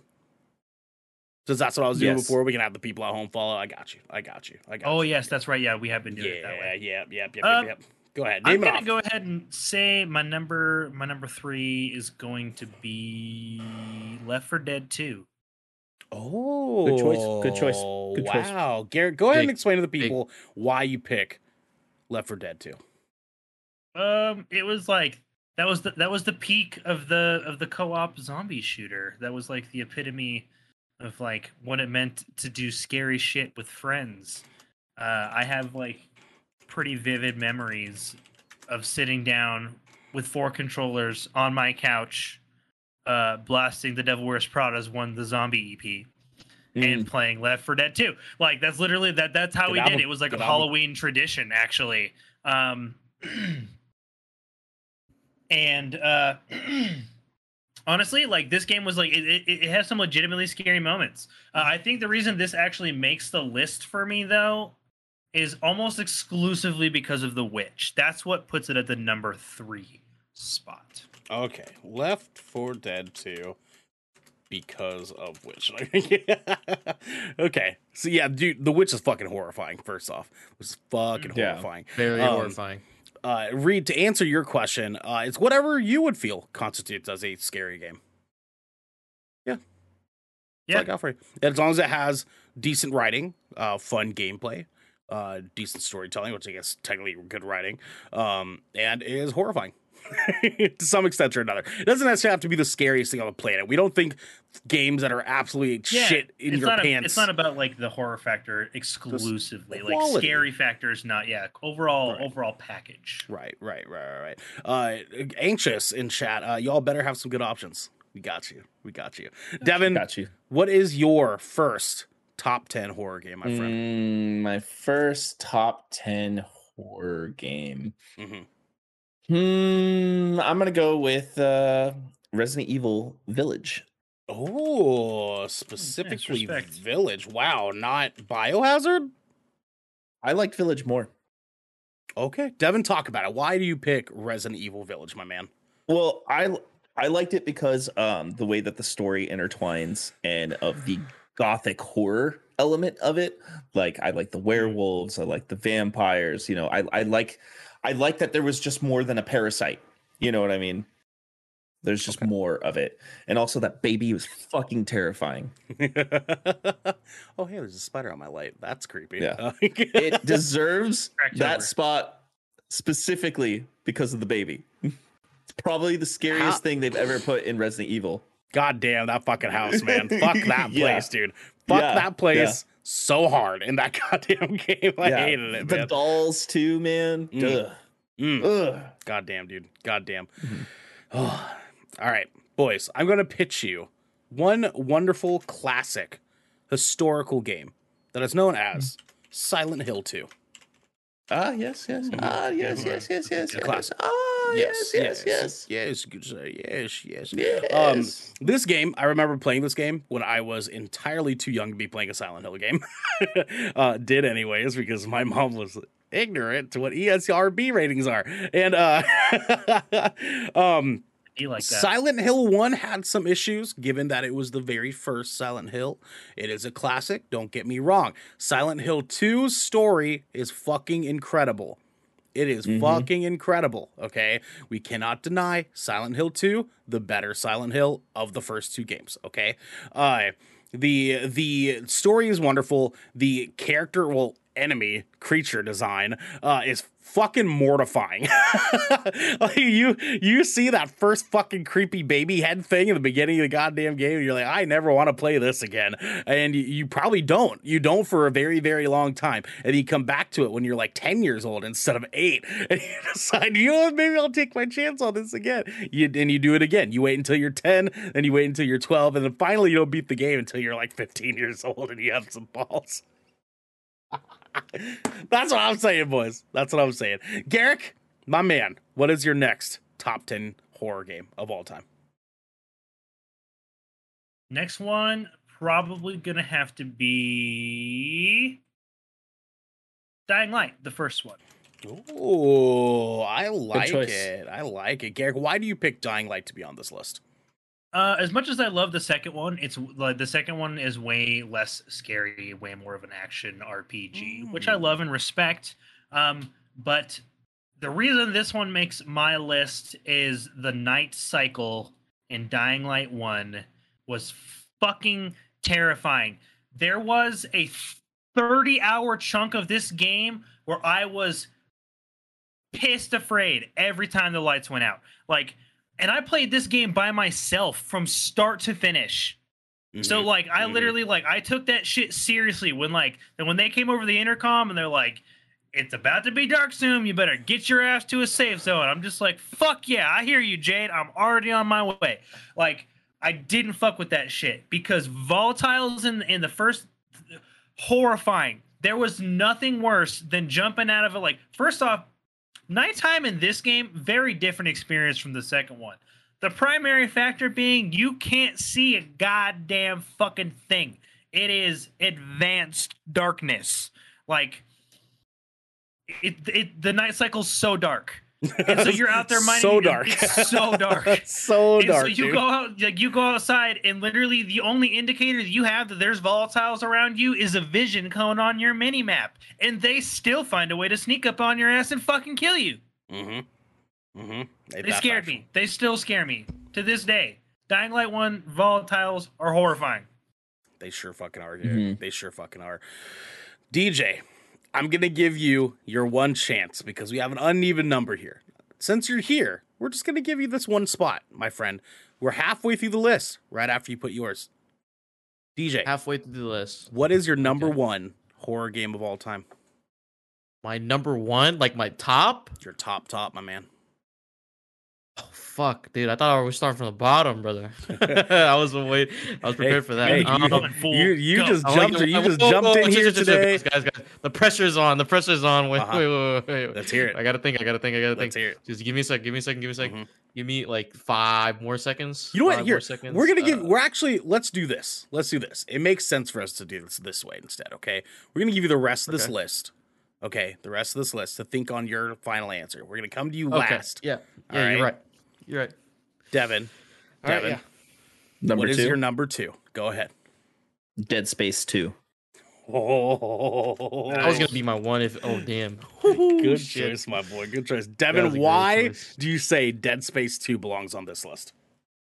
Because that's what I was doing yes. before. We can have the people at home follow. I got you. I got you. I got. Oh you. yes, that's right. Yeah, we have been doing yeah, it that way. Yeah, yeah, yeah, yeah. Um, yep. Go ahead. Name I'm gonna off. go ahead and say my number. My number three is going to be Left four Dead two. Oh, good choice. Good choice. Good wow. Choice. Garrett, go ahead and explain to the people why you pick Left four Dead two. Um, it was like that was the, that was the peak of the of the co-op zombie shooter. That was like the epitome of like what it meant to do scary shit with friends. Uh, I have like pretty vivid memories of sitting down with four controllers on my couch. Uh, blasting The Devil Wears Prada's One the Zombie E P mm. and playing Left four Dead two. Like that's literally that that's how good we album. did it. It was like good a album. Halloween tradition actually. Um, and uh, honestly, like this game was like it, it, it has some legitimately scary moments. Uh, I think the reason this actually makes the list for me though is almost exclusively because of The Witch. That's what puts it at the number three spot. Okay, Left four Dead two because of Witch. Okay, so yeah, dude, The Witch is fucking horrifying, first off. It was fucking yeah, horrifying. Very um, horrifying. uh, Reed, to answer your question, uh, it's whatever you would feel constitutes as a scary game. Yeah. Yeah. Like Alfred. As long as it has decent writing, uh, fun gameplay, uh, decent storytelling, which I guess technically good writing, um, and is horrifying to some extent or another. It doesn't necessarily have to be the scariest thing on the planet. We don't think games that are absolutely yeah, shit in your pants. A, it's not about like the horror factor exclusively. Like scary factor is not. Yeah. Overall, right. overall package. Right, right, right, right, right. Uh, anxious in chat. Uh, y'all better have some good options. We got you. We got you. Devin, got you. What is your first top ten horror game, my friend? Mm, my first top ten horror game. Mm-hmm. Hmm, I'm gonna go with uh, Resident Evil Village. Oh, specifically Village. Wow, not Biohazard? I liked Village more. Okay, Devin, talk about it. Why do you pick Resident Evil Village, my man? Well, I I liked it because um, the way that the story intertwines and of the gothic horror element of it. Like, I like the werewolves. I like the vampires. You know, I I like. I like that there was just more than a parasite. You know what I mean? There's just okay. more of it. And also that baby was fucking terrifying. Oh, hey, there's a spider on my light. That's creepy. Yeah. It deserves that over. Spot specifically because of the baby. It's probably the scariest How? thing they've ever put in Resident Evil. God damn that fucking house, man. Fuck that place, yeah. dude. Fuck yeah. that place. Yeah. So hard in that goddamn game. I yeah. hated it, man. The dolls too, man. Mm. Ugh. Mm. Ugh. Goddamn, dude. Goddamn. Mm-hmm. Oh. All right, boys. I'm going to pitch you one wonderful classic historical game that is known as Silent Hill two. Ah, yes, yes. Ah, yes, yes, yes, yes, yes. Ah, yes, yes, yes. Yes, good sir. Yes, yes. Um, this game, I remember playing this game when I was entirely too young to be playing a Silent Hill game. uh, did anyways, because my mom was ignorant to what E S R B ratings are. And uh, um, you like that. Silent Hill one had some issues, given that it was the very first Silent Hill. It is a classic, don't get me wrong. Silent Hill two's story is fucking incredible. It is mm-hmm. fucking incredible, okay? We cannot deny Silent Hill two, the better Silent Hill of the first two games, okay? Uh, the, the story is wonderful. The character, well, enemy creature design uh, is fucking mortifying. Like you you see that first fucking creepy baby head thing in the beginning of the goddamn game, and you're like, I never want to play this again. And you, you probably don't. You don't for a very, very long time. And you come back to it when you're like ten years old instead of eight. And you decide, you know what, maybe I'll take my chance on this again. You, and you do it again. You wait until you're ten, then you wait until you're twelve, and then finally you don't beat the game until you're like fifteen years old and you have some balls. That's what I'm saying, boys. That's what I'm saying. Garrick, my man, what is your next top ten horror game of all time? Next one, probably gonna have to be Dying Light, the first one. Oh, I like it. I like it. Garrick, why do you pick Dying Light to be on this list? Uh, as much as I love the second one, it's like the second one is way less scary, way more of an action R P G, mm. which I love and respect. Um, but the reason this one makes my list is the night cycle in Dying Light one was fucking terrifying. There was a thirty hour chunk of this game where I was pissed afraid every time the lights went out. Like, and I played this game by myself from start to finish. Mm-hmm. So, like, I mm-hmm. literally, like, I took that shit seriously when, like, and when they came over the intercom and they're like, it's about to be dark soon. You better get your ass to a safe zone. I'm just like, fuck yeah, I hear you, Jade. I'm already on my way. Like, I didn't fuck with that shit because volatiles in, in the first, horrifying. There was nothing worse than jumping out of it. Like, first off, nighttime in this game, very different experience from the second one. The primary factor being you can't see a goddamn fucking thing. It is advanced darkness. Like, it, it the night cycle's so dark. And so you're out there mining. So dark. It's so dark. so and dark. So you dude. go out, like you go outside, and literally the only indicator that you have that there's volatiles around you is a vision cone on your mini map, and they still find a way to sneak up on your ass and fucking kill you. Mm-hmm. Mm-hmm. They scared me. They still scare me to this day. Dying Light one volatiles are horrifying. They sure fucking are, dude. Mm-hmm. They sure fucking are. D J, I'm going to give you your one chance because we have an uneven number here. Since you're here, we're just going to give you this one spot, my friend. We're halfway through the list right after you put yours. D J. Halfway through the list. What is your number okay. one horror game of all time? My number one? Like my top? Your top, top, my man. Oh, fuck, dude. I thought I was starting from the bottom, brother. I was waiting. I was prepared hey, for that. Hey, um, you you, you just jumped, like, you just whoa, jumped whoa, whoa, in here today. Guys, guys, the pressure's on. The pressure's on. Wait, uh-huh. wait, wait, wait, wait. Let's hear it. I got to think. I got to think. I got to think. Let's hear it. Just give me a second. Give me a second. Give me a second. Mm-hmm. Give me like five more seconds. You know what? Here, we're going to give, uh, we're actually, let's do this. Let's do this. It makes sense for us to do this this way instead, okay? We're going to give you the rest of this okay. list. Okay, the rest of this list to think on your final answer. We're going to come to you okay. last. Yeah, yeah, right? You're right. You're right. Devin, All Devin, right, yeah. number what two? Is your number two? Go ahead. Dead Space two. Oh, that was going to be my one if, oh, damn. Good shit. Choice, my boy. Good choice. Devin, why choice. do you say Dead Space two belongs on this list?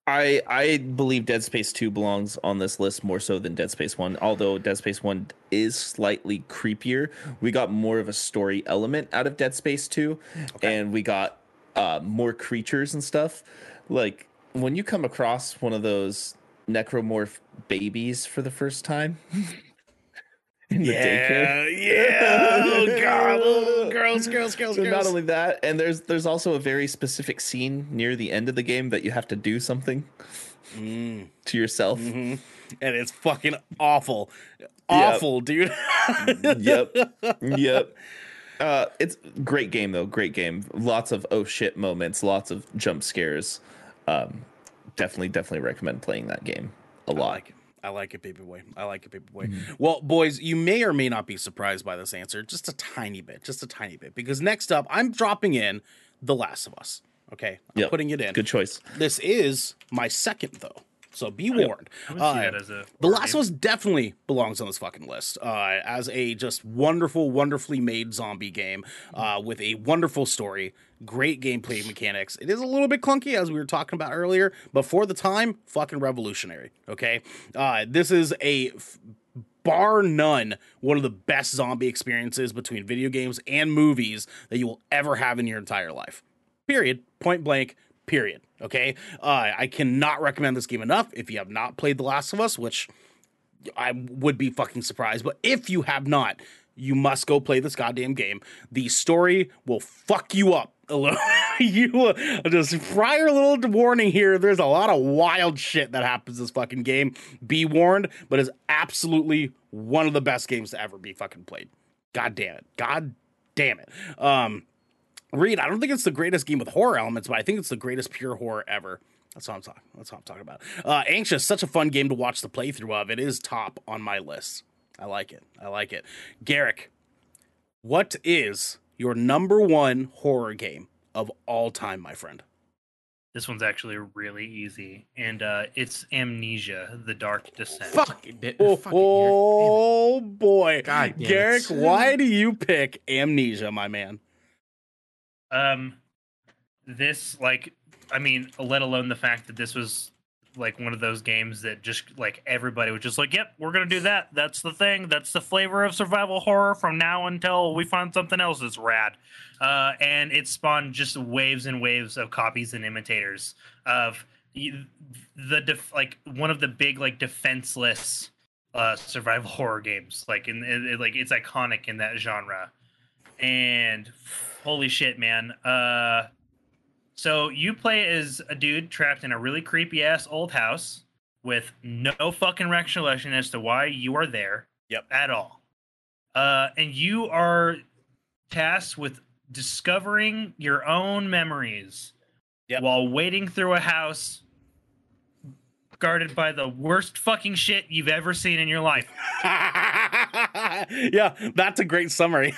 I, I believe Dead Space two belongs on this list more so than Dead Space one, although Dead Space one is slightly creepier. We got more of a story element out of Dead Space two, okay. and we got uh, more creatures and stuff. Like, when you come across one of those necromorph babies for the first time... In the yeah, daycare. yeah, oh god, oh, girls, girls, girls, so girls. Not only that, and there's there's also a very specific scene near the end of the game that you have to do something mm. to yourself, mm-hmm. and it's fucking awful, awful, yep. dude. yep, yep. Uh, it's great game though, great game. Lots of oh shit moments, lots of jump scares. Um, definitely, definitely recommend playing that game a lot. I like it. I like it, baby boy. I like it, baby boy. Mm-hmm. Well, boys, you may or may not be surprised by this answer. Just a tiny bit. Just a tiny bit. Because next up, I'm dropping in The Last of Us. Okay? I'm yep. putting it in. Good choice. This is my second, though. So be warned. Uh, The Last of Us definitely belongs on this fucking list uh, as a just wonderful, wonderfully made zombie game uh, with a wonderful story, great gameplay mechanics. It is a little bit clunky, as we were talking about earlier, but for the time, fucking revolutionary. Okay, uh, this is a. F- Bar none, one of the best zombie experiences between video games and movies that you will ever have in your entire life. Period. Point blank. Period. Okay, uh, I cannot recommend this game enough. If you have not played The Last of Us, which I would be fucking surprised, but if you have not, you must go play this goddamn game. The story will fuck you up a little. You uh, just prior little warning here. There's a lot of wild shit that happens in this fucking game. Be warned, but it's absolutely one of the best games to ever be fucking played. God damn it. God damn it. Um. Reed, I don't think it's the greatest game with horror elements, but I think it's the greatest pure horror ever. That's what I'm talking. That's what I'm talking about. Uh, Anxious, such a fun game to watch the playthrough of. It is top on my list. I like it. I like it. Garrick, what is your number one horror game of all time, my friend? This one's actually really easy, and uh, it's Amnesia: The Dark Descent. Fuck it! Oh, oh boy, God, Garrick, why do you pick Amnesia, my man? Um, this, like, I mean, let alone the fact that this was, like, one of those games that just, like, everybody was just like, yep, we're going to do that. That's the thing. That's the flavor of survival horror from now until we find something else that's rad. Uh, and it spawned just waves and waves of copies and imitators of the, def- like, one of the big, like, defenseless uh, survival horror games. Like, in, in, like it's iconic in that genre. And holy shit, man. Uh, so you play as a dude trapped in a really creepy ass old house with no fucking recollection as to why you are there yep. at all. Uh, and you are tasked with discovering your own memories yep. while wading through a house guarded by the worst fucking shit you've ever seen in your life. Yeah, that's a great summary.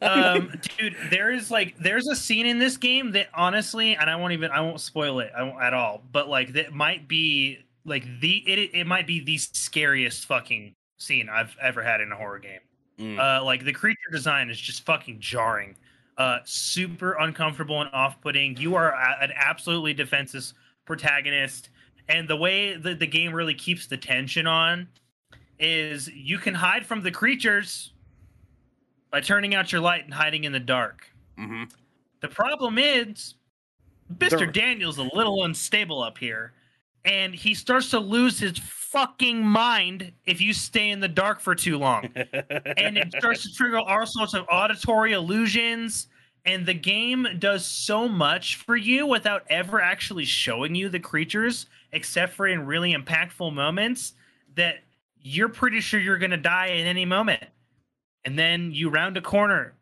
um, dude, there is like, there's a scene in this game that honestly, and I won't even, I won't spoil it at all, but like that might be like the, it, it might be the scariest fucking scene I've ever had in a horror game. Mm. Uh, like the creature design is just fucking jarring. uh, super uncomfortable and off-putting. You are a, an absolutely defenseless protagonist. And the way that the game really keeps the tension on is you can hide from the creatures by turning out your light and hiding in the dark. Mm-hmm. The problem is Mister They're... Daniel's a little unstable up here, and he starts to lose his fucking mind if you stay in the dark for too long. And it starts to trigger all sorts of auditory illusions, and the game does so much for you without ever actually showing you the creatures, except for in really impactful moments, that you're pretty sure you're going to die at any moment. And then you round a corner,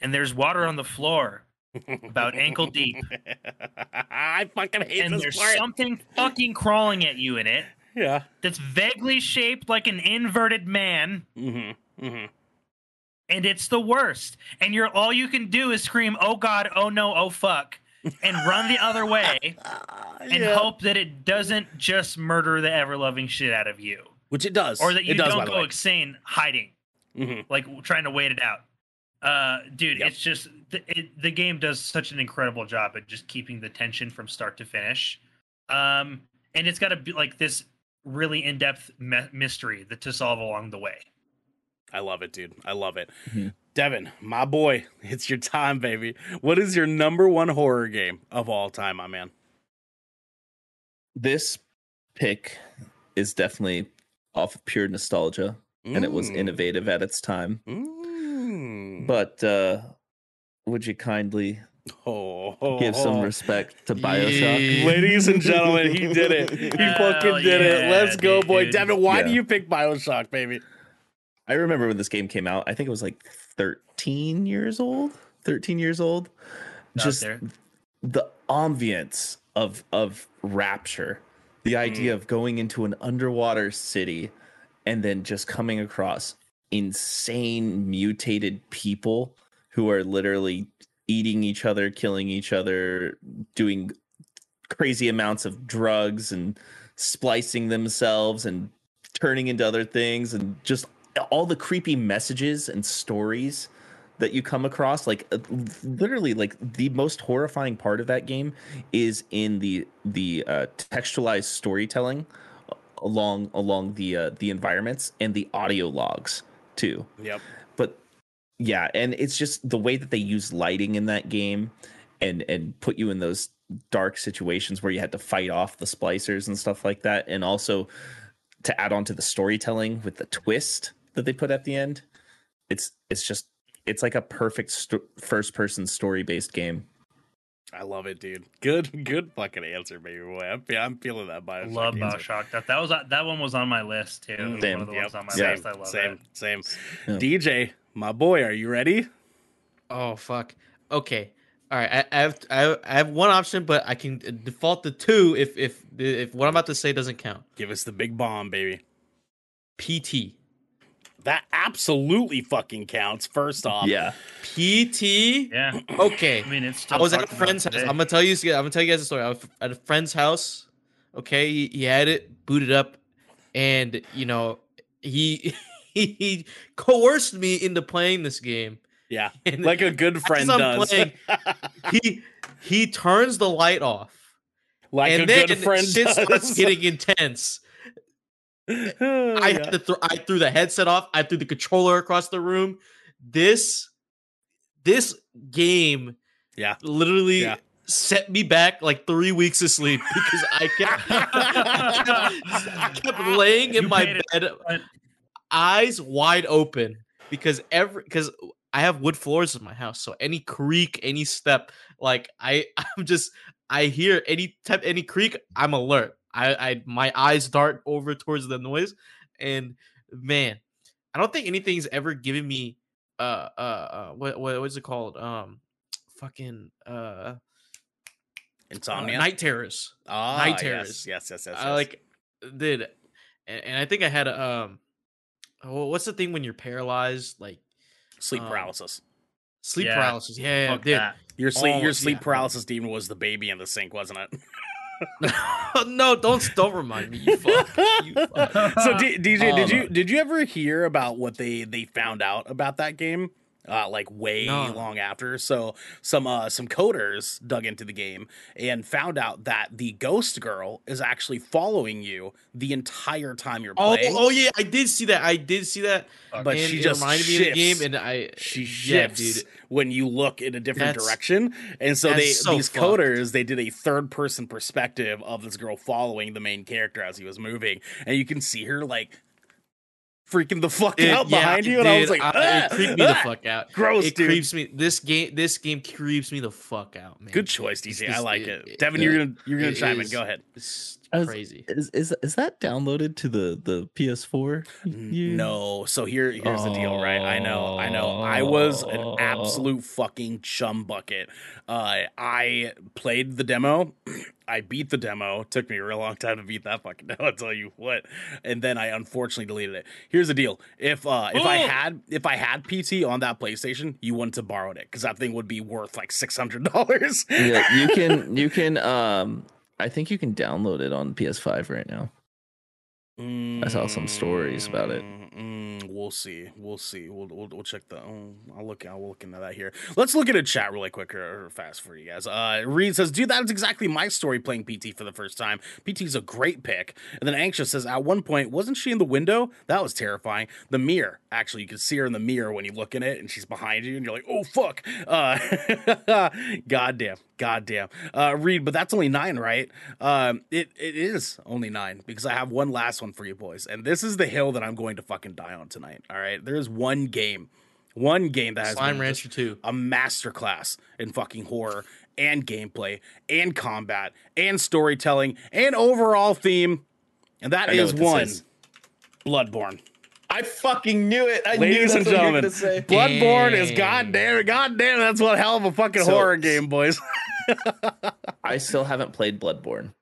and there's water on the floor. About ankle deep. I fucking hate and this. And there's part. something fucking crawling at you in it. Yeah. That's vaguely shaped like an inverted man. Mm-hmm. Mm-hmm. And it's the worst. And you're all you can do is scream, "Oh God, oh no, oh fuck," and run the other way and yeah. hope that it doesn't just murder the ever loving shit out of you. Which it does. Or that you does, don't go insane hiding. Mm-hmm. Like trying to wait it out. Uh, dude, yep. it's just the, it, the game does such an incredible job at just keeping the tension from start to finish. Um, and it's got to be like this really in-depth me- mystery that to solve along the way. I love it, dude. I love it. Mm-hmm. Devin, my boy, it's your time, baby. What is your number one horror game of all time, my man? This pick is definitely off of pure nostalgia, mm. and it was innovative at its time. Mm. But uh, would you kindly oh, oh, give some respect to Bioshock? Yeah. Ladies and gentlemen, he did it. He oh, fucking did yeah, it. Let's go, dude. boy. Devin, why yeah. do you pick Bioshock, baby? I remember when this game came out. I think it was like thirteen years old. thirteen years old. Not Just there. the ambience of, of Rapture. The mm. idea of going into an underwater city and then just coming across insane mutated people who are literally eating each other, killing each other, doing crazy amounts of drugs and splicing themselves and turning into other things, and just all the creepy messages and stories that you come across. Like literally, like the most horrifying part of that game is in the the uh, textualized storytelling along along the uh, the environments and the audio logs too. Yep. But yeah, and it's just the way that they use lighting in that game and and put you in those dark situations where you had to fight off the splicers and stuff like that, and also to add on to the storytelling with the twist that they put at the end. It's it's just it's like a perfect st- first person story based game. I love it, dude. Good, good fucking answer, baby boy. I'm, I'm feeling that Bioshock. Love Bioshock. That that was that one was on my list too. Same, one of the yep. ones on my same, list. I love same, that. same. Yeah. D J, my boy, are you ready? Oh fuck. Okay. All right. I, I have I, I have one option, but I can default to two if if if what I'm about to say doesn't count. Give us the big bomb, baby. P T. That absolutely fucking counts. First off, yeah, P T. Yeah, okay. I mean, it's. Still I was at a friend's house. I'm gonna tell you. I'm gonna tell you guys a story. I was at a friend's house. Okay, he, he had it booted up, and you know, he, he he coerced me into playing this game. Yeah, and like a good friend does. Playing, he he turns the light off. Like and a then, good friend does. Starts getting intense. I yeah. had to th- I threw the headset off. I threw the controller across the room. This, this game, yeah, literally yeah. set me back like three weeks of sleep because I kept, I kept laying in you my bed, it. eyes wide open, because every because I have wood floors in my house, so any creak, any step, like I, I'm just I hear any type, any creak, I'm alert. I, I my eyes dart over towards the noise, and man, I don't think anything's ever given me uh uh, uh what what is it called um fucking uh insomnia uh, night terrors oh, night terrors yes yes yes, yes, yes. I like did and, and I think I had a um oh, what's the thing when you're paralyzed, like sleep um, paralysis sleep yeah. paralysis yeah, yeah dude. your sleep oh, your sleep yeah. paralysis demon was the baby in the sink, wasn't it? No, don't don't remind me. You fuck. You fuck. So D- DJ, did you did you ever hear about what they, they found out about that game uh, like way no. long after. So some uh, some coders dug into the game and found out that the ghost girl is actually following you the entire time you're playing. Oh, oh yeah, I did see that. I did see that. But and she just reminded shifts. me of the game, and I she shifts yeah, dude. when you look in a different that's, direction. And so they so these fucked. coders they did a third person perspective of this girl following the main character as he was moving, and you can see her like freaking the fuck it, out behind yeah, you, and I was like, ah, I, it creeped me ah, the fuck out. Gross, it dude. It creeps me. This game, this game creeps me the fuck out, man. Good choice, D J. It's, I like it. it. Devin, it, you're gonna you're gonna chime is, in. Go ahead. It's crazy. Was, is, is is that downloaded to the the P S four? Yeah. No. So here here's oh. the deal, right? I know, I know. I was an absolute fucking chum bucket. Uh, I played the demo. I beat the demo. It took me a real long time to beat that fucking demo, I'll tell you what. And then I unfortunately deleted it. Here's the deal. If uh, if oh. I had if I had P T on that PlayStation, you wouldn't have borrowed it because that thing would be worth like six hundred dollars. Yeah, you can you can um I think you can download it on P S five right now. Mm, I saw some stories about it. Mm, we'll see. We'll see. We'll we'll, we'll check the. Oh, I'll look. I'll look into that here. Let's look at a chat really quick or, or fast for you guys. Uh, Reed says, "Dude, that is exactly my story playing P T for the first time. P T is a great pick." And then Anxious says, "At one point, wasn't she in the window? That was terrifying. The mirror. Actually, you can see her in the mirror when you look in it, and she's behind you, and you're like, oh fuck. Uh, goddamn." Goddamn, uh, Reed, but that's only nine, right? Um, it it is only nine because I have one last one for you boys, and this is the hill that I'm going to fucking die on tonight. All right, there is one game, one game that has Slime Rancher two, a masterclass in fucking horror and gameplay and combat and storytelling and overall theme, and that is one, is. Bloodborne. I fucking knew it. I Ladies knew and gentlemen, Bloodborne is goddamn, goddamn. That's one hell of a fucking so, horror game, boys. I still haven't played Bloodborne.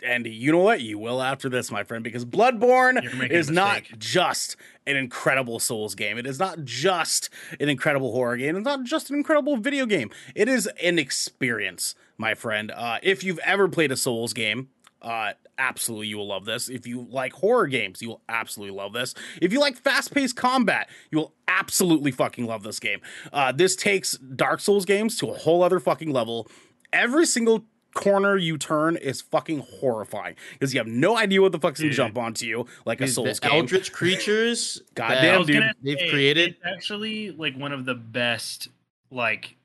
And you know what? You will after this, my friend, because Bloodborne is not just an incredible Souls game. It is not just an incredible horror game. It's not just an incredible video game. It is an experience, my friend. Uh, if you've ever played a Souls game, uh, absolutely you will love this. If you like horror games, you will absolutely love this. If you like fast-paced combat, you will absolutely fucking love this game. Uh, this takes Dark Souls games to a whole other fucking level. Every single corner you turn is fucking horrifying because you have no idea what the fuck's gonna jump onto you, like dude, a Souls game. Eldritch creatures, goddamn dude, say, they've created. It's actually like one of the best, like,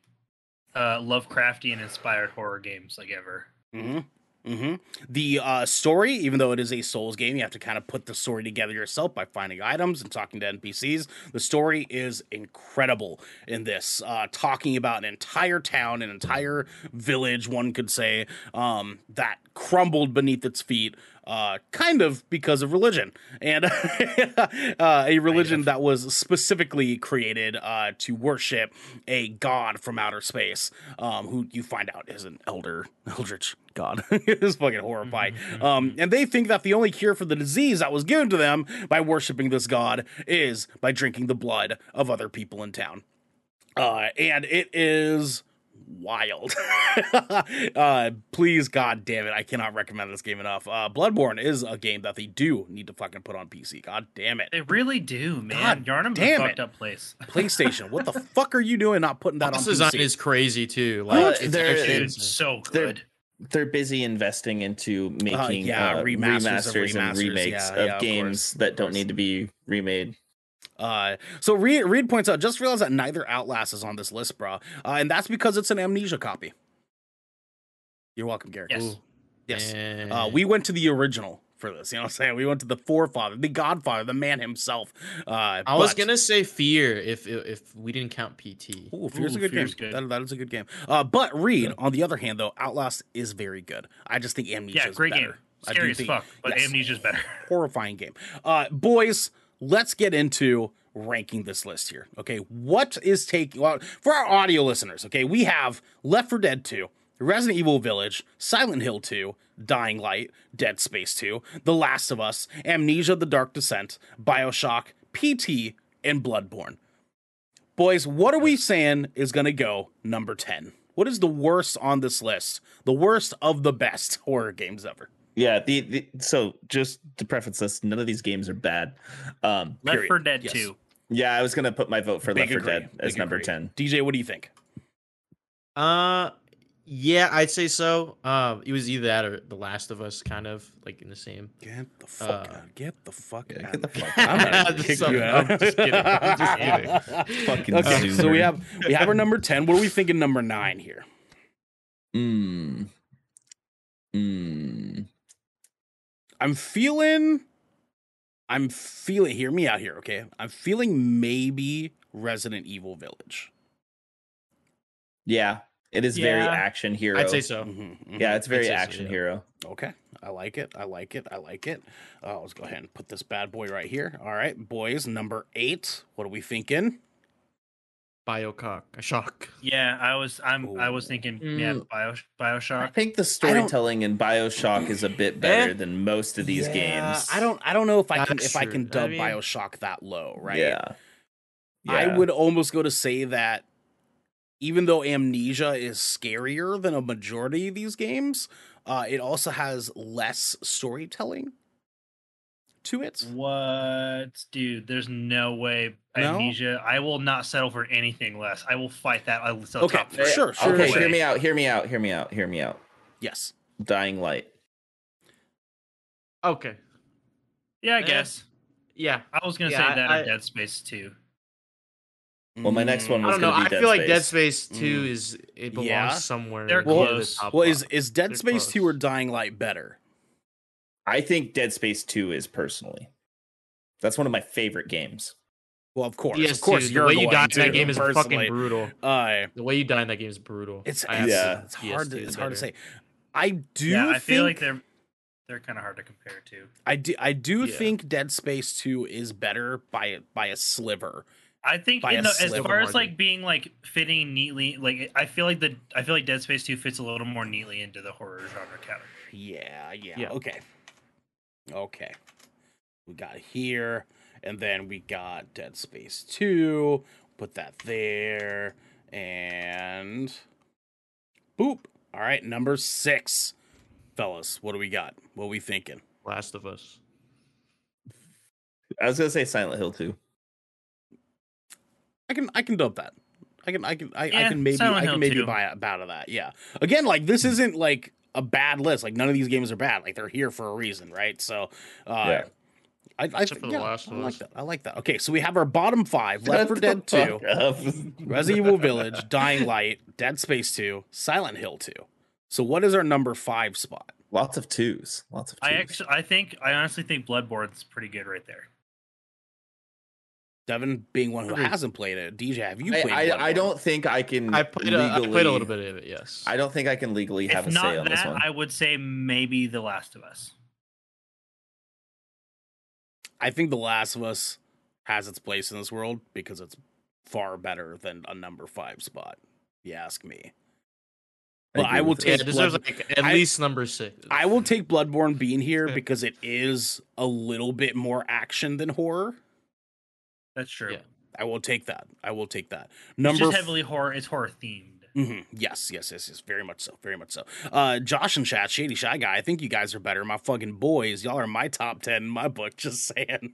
uh, Lovecraftian inspired horror games like ever. Mm-hmm. Mm-hmm. The uh, story, even though it is a Souls game, you have to kind of put the story together yourself by finding items and talking to N P Cs. The story is incredible in this, uh, talking about an entire town, an entire village, one could say, um, that crumbled beneath its feet. Uh, kind of because of religion and uh, a religion that was specifically created uh, to worship a god from outer space, um, who you find out is an elder eldritch god. It's fucking horrifying. Mm-hmm. Um, and they think that the only cure for the disease that was given to them by worshiping this god is by drinking the blood of other people in town. Uh, and it is... wild. uh please god damn it, I cannot recommend this game enough. uh Bloodborne is a game that they do need to fucking put on P C. God damn it, they really do, man. Yarnum fucked up place. PlayStation, what the fuck are you doing not putting that this on P C? Design is crazy too, like uh, it's, they're, it's so good. They're, they're busy investing into making uh, yeah, uh, remasters, remasters and, remasters. and remakes yeah, of, yeah, of games course. that don't need to be remade. Uh, so Reed, Reed points out, just realized that neither Outlast is on this list, bro. Uh, and that's because it's an Amnesia copy. You're welcome, Garrett. Yes. yes. Uh, we went to the original for this. You know what I'm saying? We went to the forefather, the godfather, the man himself. Uh, I was going to say Fear if, if we didn't count P T. Ooh, Fear's Ooh, a good Fear's game. Good. That, that is a good game. Uh, but Reed, yeah. on the other hand, though, Outlast is very good. I just think Amnesia yeah, is great better. Game. Scary as think, fuck, but yes, Amnesia is better. Horrifying game. Uh, boys, let's get into ranking this list here, okay? What is taking... Well, for our audio listeners, okay, we have Left four Dead two, Resident Evil Village, Silent Hill two, Dying Light, Dead Space two, The Last of Us, Amnesia The Dark Descent, Bioshock, P T, and Bloodborne. Boys, what are we saying is going to go number ten? What is the worst on this list? The worst of the best horror games ever. Yeah, the, the so just to preface this, none of these games are bad. Um, Left four Dead yes. two, Yeah, I was gonna put my vote for Big Left agree. four Dead as Big number agree. ten. D J, what do you think? Uh, yeah, I'd say so. Um, it was either that or The Last of Us, kind of like in the same. Get the fuck uh, out! Get the fuck yeah, out! Get the fuck out! I'm gonna kick so, you out! I'm just kidding. I'm just kidding. Fucking okay, dude. So we have we have our number ten. What are we thinking? Number nine here. Hmm. Hmm. I'm feeling. I'm feeling, hear me out here, okay? I'm feeling maybe Resident Evil Village. Yeah, it is yeah. very action hero. I'd say so. Mm-hmm, mm-hmm. Yeah, it's very action so, yeah. hero. Okay, I like it. I like it. I like it. Uh, let's go ahead and put this bad boy right here. All right, boys, number eight. What are we thinking? Bioshock. Shock. Yeah, I was. I'm. Ooh. I was thinking. Yeah, Bio, Bioshock. I think the storytelling in Bioshock is a bit better eh, than most of these yeah, games. I don't. I don't know if I can. That's if true. I can dub I mean, Bioshock that low, right? Yeah. yeah. I would almost go to say that, even though Amnesia is scarier than a majority of these games, uh, it also has less storytelling to it. What, dude? There's no way. No? Amnesia. I will not settle for anything less. I will fight that. I will settle okay. top for it. Sure, sure. Okay, sure. Hear me out. Hear me out. Hear me out. Hear me out. Yes. Dying Light. Okay. Yeah, I yeah. guess. Yeah, I was gonna yeah, say that. I, or Dead Space two. Well, my next one was I don't know. Be I Dead feel Space. Like Dead Space two mm. is it belongs yeah. somewhere. They're well, close. The top well, is is Dead They're Space close. two or Dying Light better? I think Dead Space two is personally. That's one of my favorite games. Well, of course, yes, of course. Dude, the way you die in that game is fucking brutal. Uh, the way you die in that game is brutal. It's yeah, it's hard. To, it's hard to say. I do. Yeah, I think, feel like they're they're kind of hard to compare to. I do. I do yeah. think Dead Space two is better by by a sliver. I think in the, as far as like being like fitting neatly, like I feel like the I feel like Dead Space two fits a little more neatly into the horror genre category. Yeah. Yeah. yeah. Okay. Okay. We got here. And then we got Dead Space two. Put that there. And boop. All right, number six. Fellas, what do we got? What are we thinking? Last of Us. I was gonna say Silent Hill two. I can I can dump that. I can I can I, yeah, I can maybe Silent I can Hill maybe two. buy out of that. Yeah. Again, like this isn't like a bad list. Like none of these games are bad. Like they're here for a reason, right? So uh yeah. I, I, for the yeah, last I like that. I like that. Okay, so we have our bottom five: Left four Dead two, Resident Evil Village, Dying Light, Dead Space two, Silent Hill two. So, what is our number five spot? Lots of twos. Lots of. Twos. I actually, I think, I honestly think Bloodborne's pretty good right there. Devin, being one who hasn't played it, D J, have you played? I, I, I don't think I can. I played, legally, a, I played a little bit of it. Yes. I don't think I can legally have if a say on that, this one. I would say maybe The Last of Us. I think The Last of Us has its place in this world because it's far better than a number five spot, if you ask me. But I, I will take yeah, Blood... like at I, least number six. I will take Bloodborne being here because it is a little bit more action than horror. That's true. Yeah. I will take that. I will take that. Number it's just heavily horror. It's horror themed. Mm-hmm. Yes, yes, yes, yes. Very much so. Very much so. Uh, Josh and Chat, Shady Shy Guy, I think you guys are better. My fucking boys. Y'all are my top ten in my book. Just saying.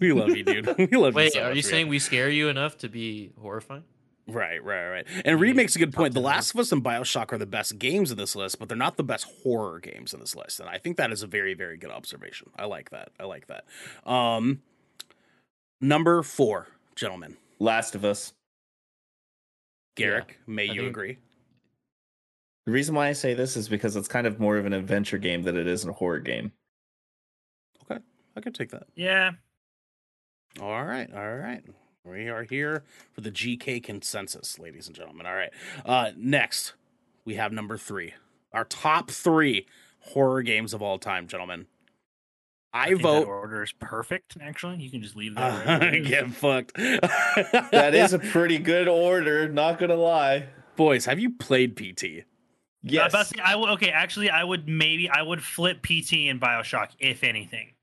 We love you, dude. We love Wait, you so are much, you really. saying we scare you enough to be horrifying? Right, right, right. And Reed makes a good point. The Last of Us and Bioshock are the best games in this list, but they're not the best horror games in this list. And I think that is a very, very good observation. I like that. I like that. Um, number four, gentlemen. Last of Us. Garrick, yeah, may I you do. agree? The reason why I say this is because it's kind of more of an adventure game than it is a horror game. Okay, I can take that. Yeah. All right, all right. We are here for the G K consensus, ladies and gentlemen. All right. Uh, next, we have number three. Our top three horror games of all time, gentlemen. I, I vote. That order is perfect. Actually, you can just leave that. Uh, right get fucked. That is a pretty good order. Not gonna lie, boys. Have you played P T? Yes. Uh, I will. Okay. Actually, I would maybe I would flip P T and Bioshock if anything.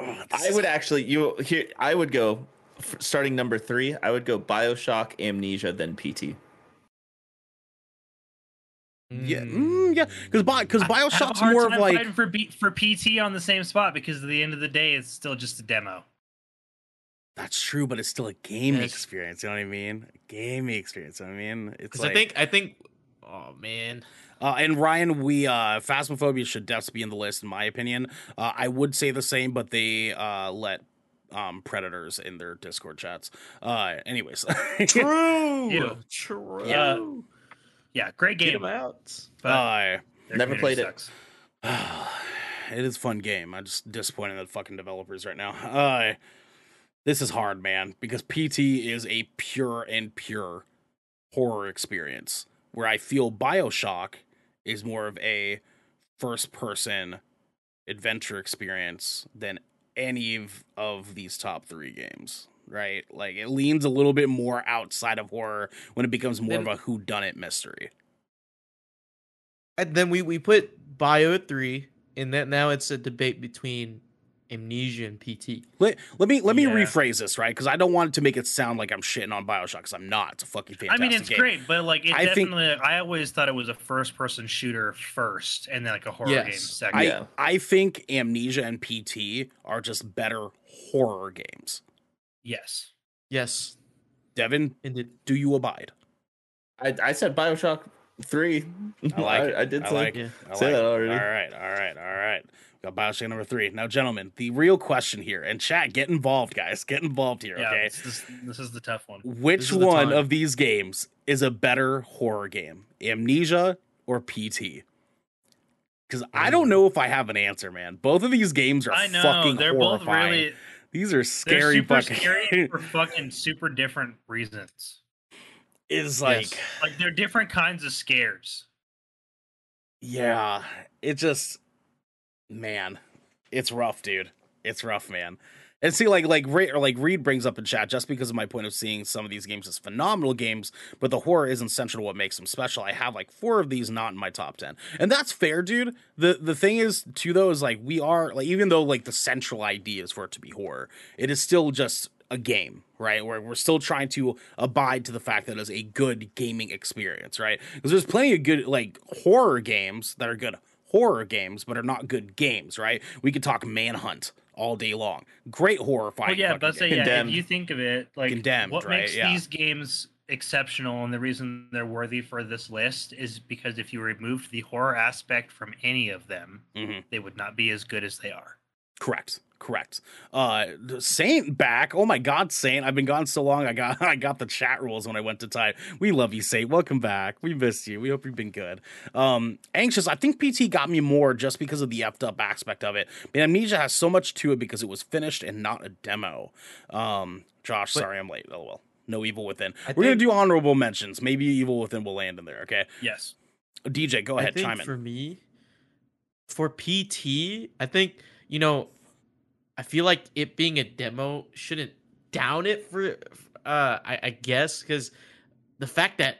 Oh, I is... would actually. You here? I would go starting number three. I would go Bioshock, Amnesia, then P T. Yeah, mm, yeah, because because Bioshock's I more of like for B, for P T on the same spot because at the end of the day it's still just a demo. That's true, but it's still a gaming yes. experience. You know what I mean? A gaming experience. You know what I mean, it's like I think I think. Oh man. Uh, and Ryan, we uh, Phasmophobia should definitely be in the list, in my opinion. Uh, I would say the same, but they uh, let um, predators in their Discord chats. Uh, anyways, true, you know, true, yeah, yeah, great game. Get them out. Uh, never played sucks. it. It is a fun game. I'm just disappointed at fucking developers right now. Uh, this is hard, man, because P T is a pure and pure horror experience. Where I feel BioShock is more of a first-person adventure experience than any of, of these top three games, right? Like, it leans a little bit more outside of horror when it becomes more then, of a whodunit mystery. And then we, we put Bio three, and that now it's a debate between Amnesia and P T. Let, let me let me yeah. rephrase this, right? Because I don't want it to make it sound like I'm shitting on BioShock, because I'm not. It's a fucking fantastic game. I mean, it's game. great, but like, it I definitely, think, I always thought it was a first-person shooter first, and then like a horror yes, game second. I, yeah. I think Amnesia and P T are just better horror games. Yes. Yes. Devin, do you abide? I, I said BioShock three. I like I, it. I did I say, like it. I like say that already. All right, all right, all right. Got BioShock number three. Now, gentlemen, the real question here, and chat, get involved, guys. Get involved here, yeah, okay? This is, this is the tough one. Which one of these games is a better horror game? Amnesia or P T? Because mm. I don't know if I have an answer, man. Both of these games are I know, fucking they're horrifying. Both really, these are scary they're super fucking... scary for fucking super different reasons. Is like... Yes. Like, they're different kinds of scares. Yeah. It just... Man, it's rough, dude. It's rough, man. And see, like, like, Ray, or like Reed brings up in chat, just because of my point of seeing some of these games as phenomenal games, but the horror isn't central to what makes them special. I have, like, four of these not in my top ten. And that's fair, dude. The the thing is, too, though, is, like, we are, like, even though, like, the central idea is for it to be horror, it is still just a game, right? Where we're still trying to abide to the fact that it is a good gaming experience, right? Because there's plenty of good, like, horror games that are good horror games but are not good games, right? We could talk Manhunt all day long. Great horrifying well, yeah but say game. Yeah, if you think of it like Condemned, what right? makes yeah. these games exceptional, and the reason they're worthy for this list is because if you removed the horror aspect from any of them, mm-hmm. they would not be as good as they are. Correct correct uh Saint back. Oh my god, Saint, I've been gone so long. I got i got the chat rules when I went to type. We love you, Saint. Welcome back. We missed you. We hope you've been good. um Anxious, I think P T got me more just because of the effed up aspect of it, but Amnesia has so much to it because it was finished and not a demo. um Josh, but, sorry I'm late. Lol. No Evil Within. I we're think, gonna do honorable mentions. Maybe Evil Within will land in there. Okay, yes. D J, go ahead. I think chime in for me for P T. I think, you know, I feel like it being a demo shouldn't down it for, uh, I, I guess, because the fact that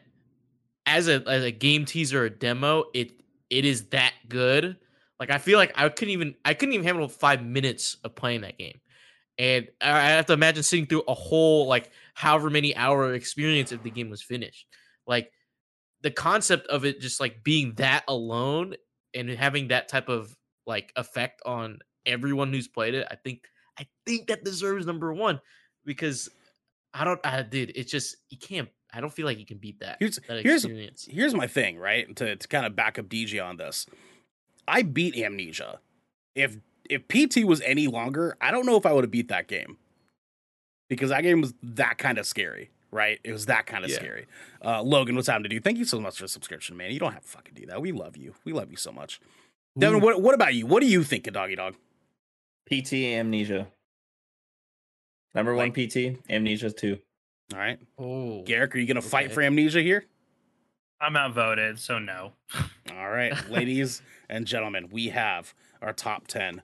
as a as a game teaser, a demo, it it is that good. Like, I feel like I couldn't even I couldn't even handle five minutes of playing that game, and I have to imagine sitting through a whole like however many hour experience if the game was finished. Like, the concept of it just like being that alone and having that type of like effect on everyone who's played it, I think I think that deserves number one, because I don't I did it's just you can't I don't feel like you can beat that. Here's that experience. Here's, here's my thing, right? To to kind of back up D J on this. I beat Amnesia. If if P T was any longer, I don't know if I would have beat that game. Because that game was that kind of scary. Right? It was that kind of yeah. scary. Uh Logan, what's happening to do? Thank you so much for the subscription, man. You don't have to fucking do that. We love you. We love you so much. Ooh. Devin, what what about you? What do you think of Doggy Dog? P T, Amnesia. Number one, P T, Amnesia two. All right. Oh, Garrick, are you going to okay. fight for Amnesia here? I'm outvoted, so no. All right, ladies and gentlemen, we have our top ten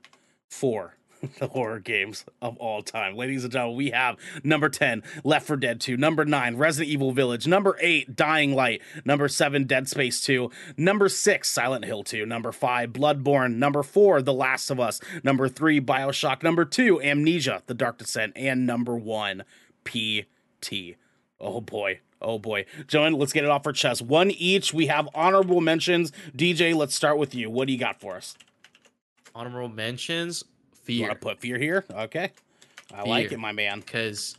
for the horror games of all time. Ladies and gentlemen, we have number ten, Left four Dead two, number nine, Resident Evil Village, number eight, Dying Light, number seven, Dead Space two, number six, Silent Hill two, number five, Bloodborne, number four, The Last of Us, number three, BioShock, number two, Amnesia, The Dark Descent, and number one, P T. Oh boy. Oh boy. Joan, let's get it off our chest. One each. We have honorable mentions. D J, let's start with you. What do you got for us? Honorable mentions? Fear. You want to put Fear here? Okay. I like year, it, my man. Because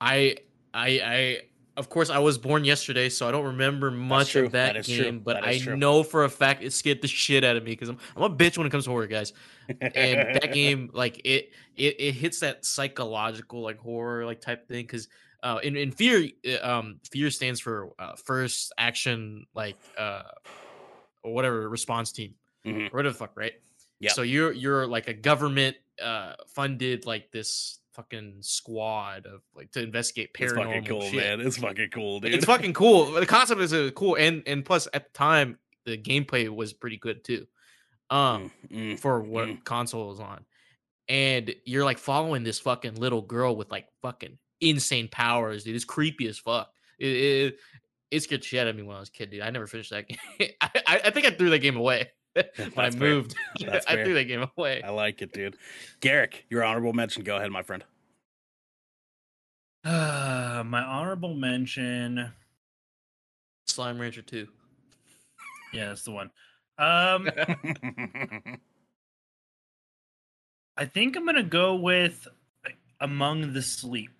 I, I, I, of course, I was born yesterday, so I don't remember much of that, that game. True. But that I true. know for a fact it scared the shit out of me because I'm, I'm a bitch when it comes to horror, guys. And that game, like it, it, it hits that psychological, like horror, like type thing. Because uh, in in fear, um, fear stands for uh, first action, like uh, or whatever response team, mm-hmm. or whatever the fuck, right? Yeah. So you're you're like a government uh, funded like this fucking squad of like to investigate paranormal. It's fucking cool, shit. man. It's fucking cool, dude. It's fucking cool. The concept is uh, cool, and and plus at the time the gameplay was pretty good too, um, mm, mm, for what mm. console was on. And you're like following this fucking little girl with like fucking insane powers, dude. It's creepy as fuck. It it, it scared shit out of me when I was a kid, dude. I never finished that game. I, I think I threw that game away. When I moved, I threw that game away. I like it, dude. Garrick, your honorable mention. Go ahead, my friend. Uh, my honorable mention. Slime Rancher two. Yeah, that's the one. Um, I think I'm going to go with Among the Sleep.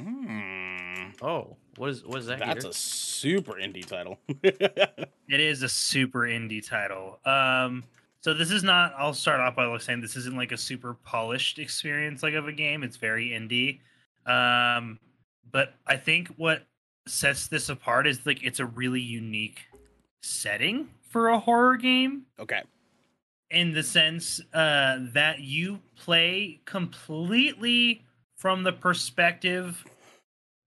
Mm. Oh, what is what is that? That's either? a super indie title. It is a super indie title. Um, so this is not. I'll start off by saying this isn't like a super polished experience like of a game. It's very indie. Um, but I think what sets this apart is like it's a really unique setting for a horror game. Okay. In the sense uh, that you play completely from the perspective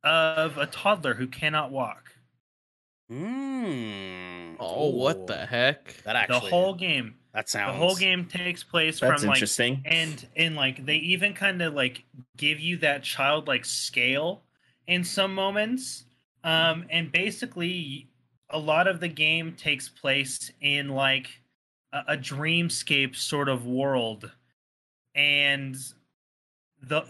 of a toddler who cannot walk. Mm. Oh, what the heck? That actually, the whole game. That sounds. The whole game takes place that's from like interesting. and and like they even kind of like give you that childlike scale in some moments. Um, and basically, a lot of the game takes place in like a, a dreamscape sort of world, and the.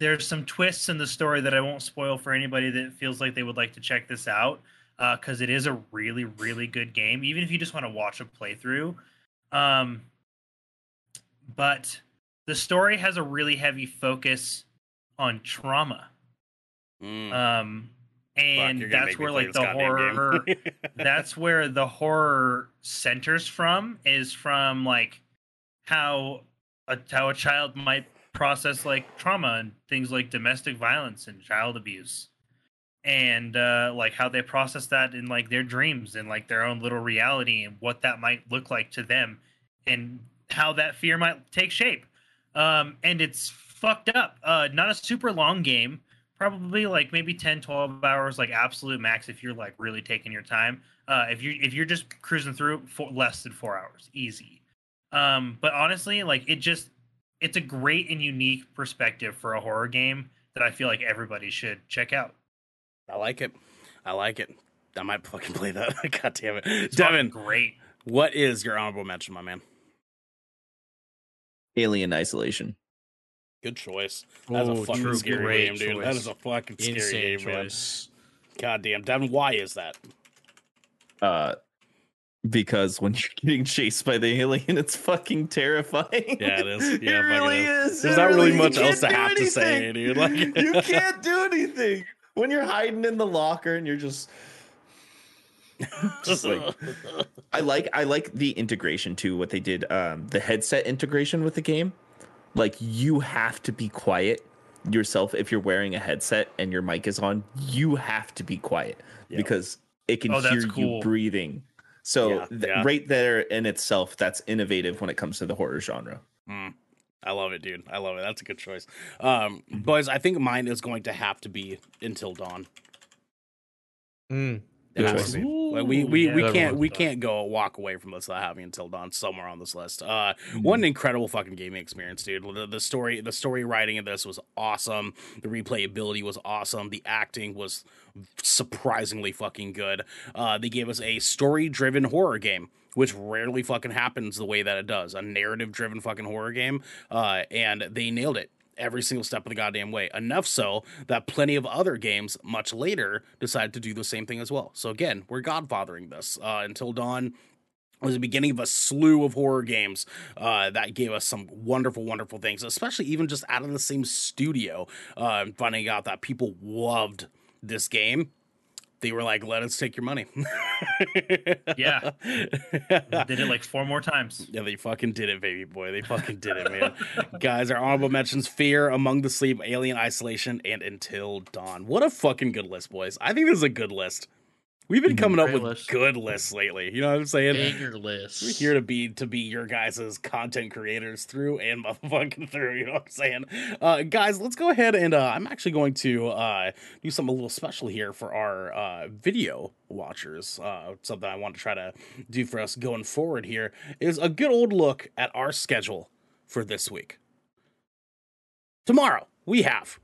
There's some twists in the story that I won't spoil for anybody that feels like they would like to check this out, because uh, it is a really, really good game, even if you just want to watch a playthrough. Um, but the story has a really heavy focus on trauma. Mm. Um, and Fuck, that's where like the horror, that's where the horror centers from is from like how a, how a child might process like trauma and things like domestic violence and child abuse, and uh like how they process that in like their dreams and like their own little reality and what that might look like to them and how that fear might take shape. Um and it's fucked up. Uh not a super long game, probably like maybe ten, twelve hours, like absolute max if you're like really taking your time. Uh if you if you're just cruising through, for less than four hours easy. Um but honestly, like it just it's a great and unique perspective for a horror game that I feel like everybody should check out. I like it. I like it. I might fucking play that. God damn it. It's Devin, great. What is your honorable mention, my man? Alien Isolation. Good choice. That's oh, a fucking true, scary game, dude. Choice. That is a fucking Insane scary game, choice. man. God damn. Devin, why is that? Uh, Because when you're getting chased by the alien, it's fucking terrifying. Yeah, it is. Yeah, it really is. There's not really much else to have to say, dude. Like, you can't do anything when you're hiding in the locker and you're just, just like. I like I like the integration too. What they did, um, the headset integration with the game. Like, you have to be quiet yourself if you're wearing a headset and your mic is on. You have to be quiet yep. because it can oh, hear that's cool. you breathing. So yeah, th- yeah. right there in itself, that's innovative when it comes to the horror genre. Mm. I love it, dude. I love it. That's a good choice. Um, boys, I think mine is going to have to be Until Dawn. Mm. Like, we we, yeah, we can't we done. can't go walk away from this without having Until Dawn somewhere on this list. Uh, mm-hmm. What an incredible fucking gaming experience, dude. The, the story the story writing of this was awesome. The replayability was awesome. The acting was surprisingly fucking good. Uh, they gave us a story driven horror game, which rarely fucking happens the way that it does. A narrative driven fucking horror game, uh, and they nailed it every single step of the goddamn way, enough so that plenty of other games much later decided to do the same thing as well. So again, we're godfathering this. uh Until Dawn was the beginning of a slew of horror games uh, that gave us some wonderful, wonderful things, especially even just out of the same studio, uh, finding out that people loved this game. They were like, let us take your money. Yeah. They did it like four more times. Yeah, they fucking did it, baby boy. They fucking did it, man. Guys, our honorable mentions, Fear, Among the Sleep, Alien Isolation, and Until Dawn. What a fucking good list, boys. I think this is a good list. We've been coming up with list. good lists lately. You know what I'm saying? Banger lists. We're here to be to be your guys' content creators through and motherfucking through. You know what I'm saying? Uh, guys, let's go ahead and uh, I'm actually going to uh, do something a little special here for our uh, video watchers. Uh, something I want to try to do for us going forward here is a good old look at our schedule for this week. Tomorrow, we have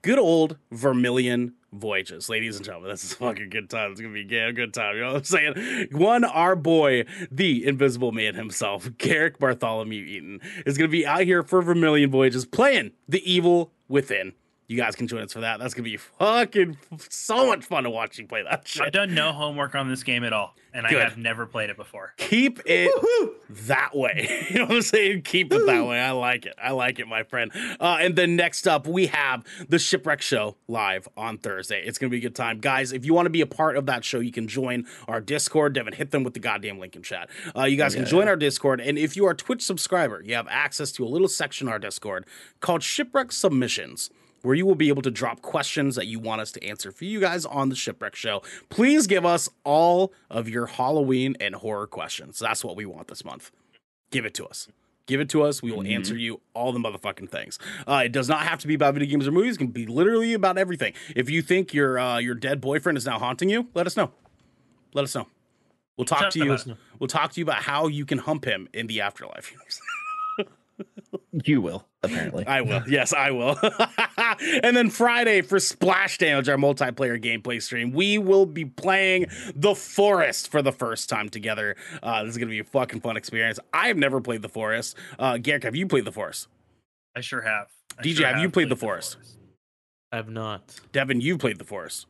good old Vermilion Voyages, ladies and gentlemen. This is a fucking good time. It's gonna be a good time. You know what I'm saying? One, our boy, the Invisible Man himself, Garak Bartholomew Eaton, is gonna be out here for Vermilion Voyages playing The Evil Within. You guys can join us for that. That's gonna be fucking so much fun to watch you play that shit. I've done no homework on this game at all, and good. I have never played it before. Keep it Woo-hoo. that way. You know what I'm saying? Keep Woo-hoo. it that way. I like it. I like it, my friend. Uh, and then next up, we have the Shipwreck Show live on Thursday. It's going to be a good time. Guys, if you want to be a part of that show, you can join our Discord. Devin, hit them with the goddamn link in chat. Uh, you guys yeah. can join our Discord. And if you are a Twitch subscriber, you have access to a little section on our Discord called Shipwreck Submissions, where you will be able to drop questions that you want us to answer for you guys on the Shipwreck Show. Please give us all of your Halloween and horror questions. That's what we want this month. Give it to us. Give it to us. We will mm-hmm. answer you all the motherfucking things. Uh, it does not have to be about video games or movies. It can be literally about everything. If you think your uh, your dead boyfriend is now haunting you, let us know. Let us know. We'll talk Shut to you. We'll talk to you about how you can hump him in the afterlife. You will, apparently. I will. Yes, I will. And then Friday for Splash Damage, our multiplayer gameplay stream, we will be playing The Forest for the first time together. Uh, this is going to be a fucking fun experience. I have never played The Forest. Uh, Garrett, have you played The Forest? I sure have. I D J, sure have, have you played, played The, Forest? the Forest? I have not. Devin, you've played The Forest.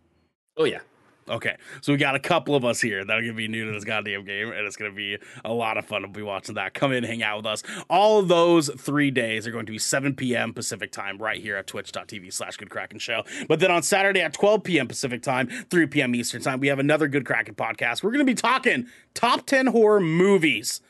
Oh, yeah. Okay, so we got a couple of us here that are going to be new to this goddamn game, and it's going to be a lot of fun to be watching that. Come in, hang out with us. All of those three days are going to be seven p.m. Pacific time right here at twitch.tv slash Good Crackin' Show. But then on Saturday at twelve p.m. Pacific time, three p.m. Eastern time, we have another Good Crackin' Podcast. We're going to be talking top ten horror movies.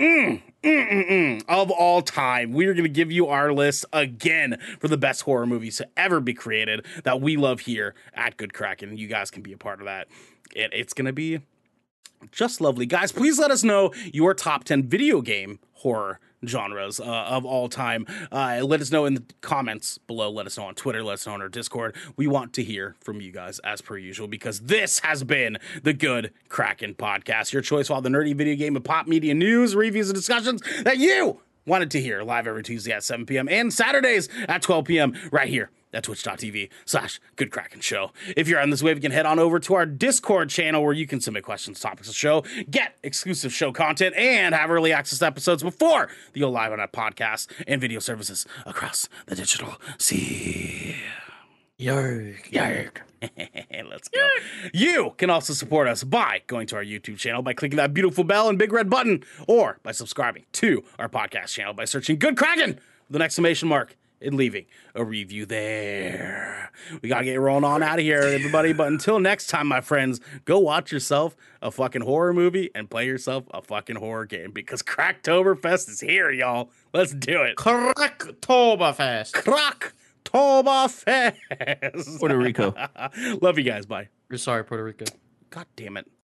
Mm, mm, mm, mm. Of all time. We are going to give you our list again for the best horror movies to ever be created that we love here at Good Crackin'. You guys can be a part of that. It, it's going to be just lovely. Guys, please let us know your top ten video game horror genres uh, of all time. Uh, let us know in the comments below. Let us know on Twitter. Let us know on our Discord. We want to hear from you guys as per usual, because this has been the Good Crackin' Podcast, your choice for all the nerdy video game and pop media news, reviews, and discussions that you wanted to hear, live every Tuesday at seven p.m. and Saturdays at twelve p.m. right here at twitch.tv slash Good Crackin' Show. If you're on this wave, you can head on over to our Discord channel where you can submit questions, topics of the show, get exclusive show content, and have early access to episodes before they go live on our podcast and video services across the digital sea. Yark, yark. Let's go. Yark. You can also support us by going to our YouTube channel, by clicking that beautiful bell and big red button, or by subscribing to our podcast channel by searching Good Crackin' with an exclamation mark and leaving a review there. We gotta get rolling on out of here, everybody. But until next time, my friends, go watch yourself a fucking horror movie and play yourself a fucking horror game, because Cracktoberfest is here, y'all. Let's do it. Cracktoberfest. Cracktoberfest. Puerto Rico. Love you guys. Bye. You're sorry, Puerto Rico. God damn it.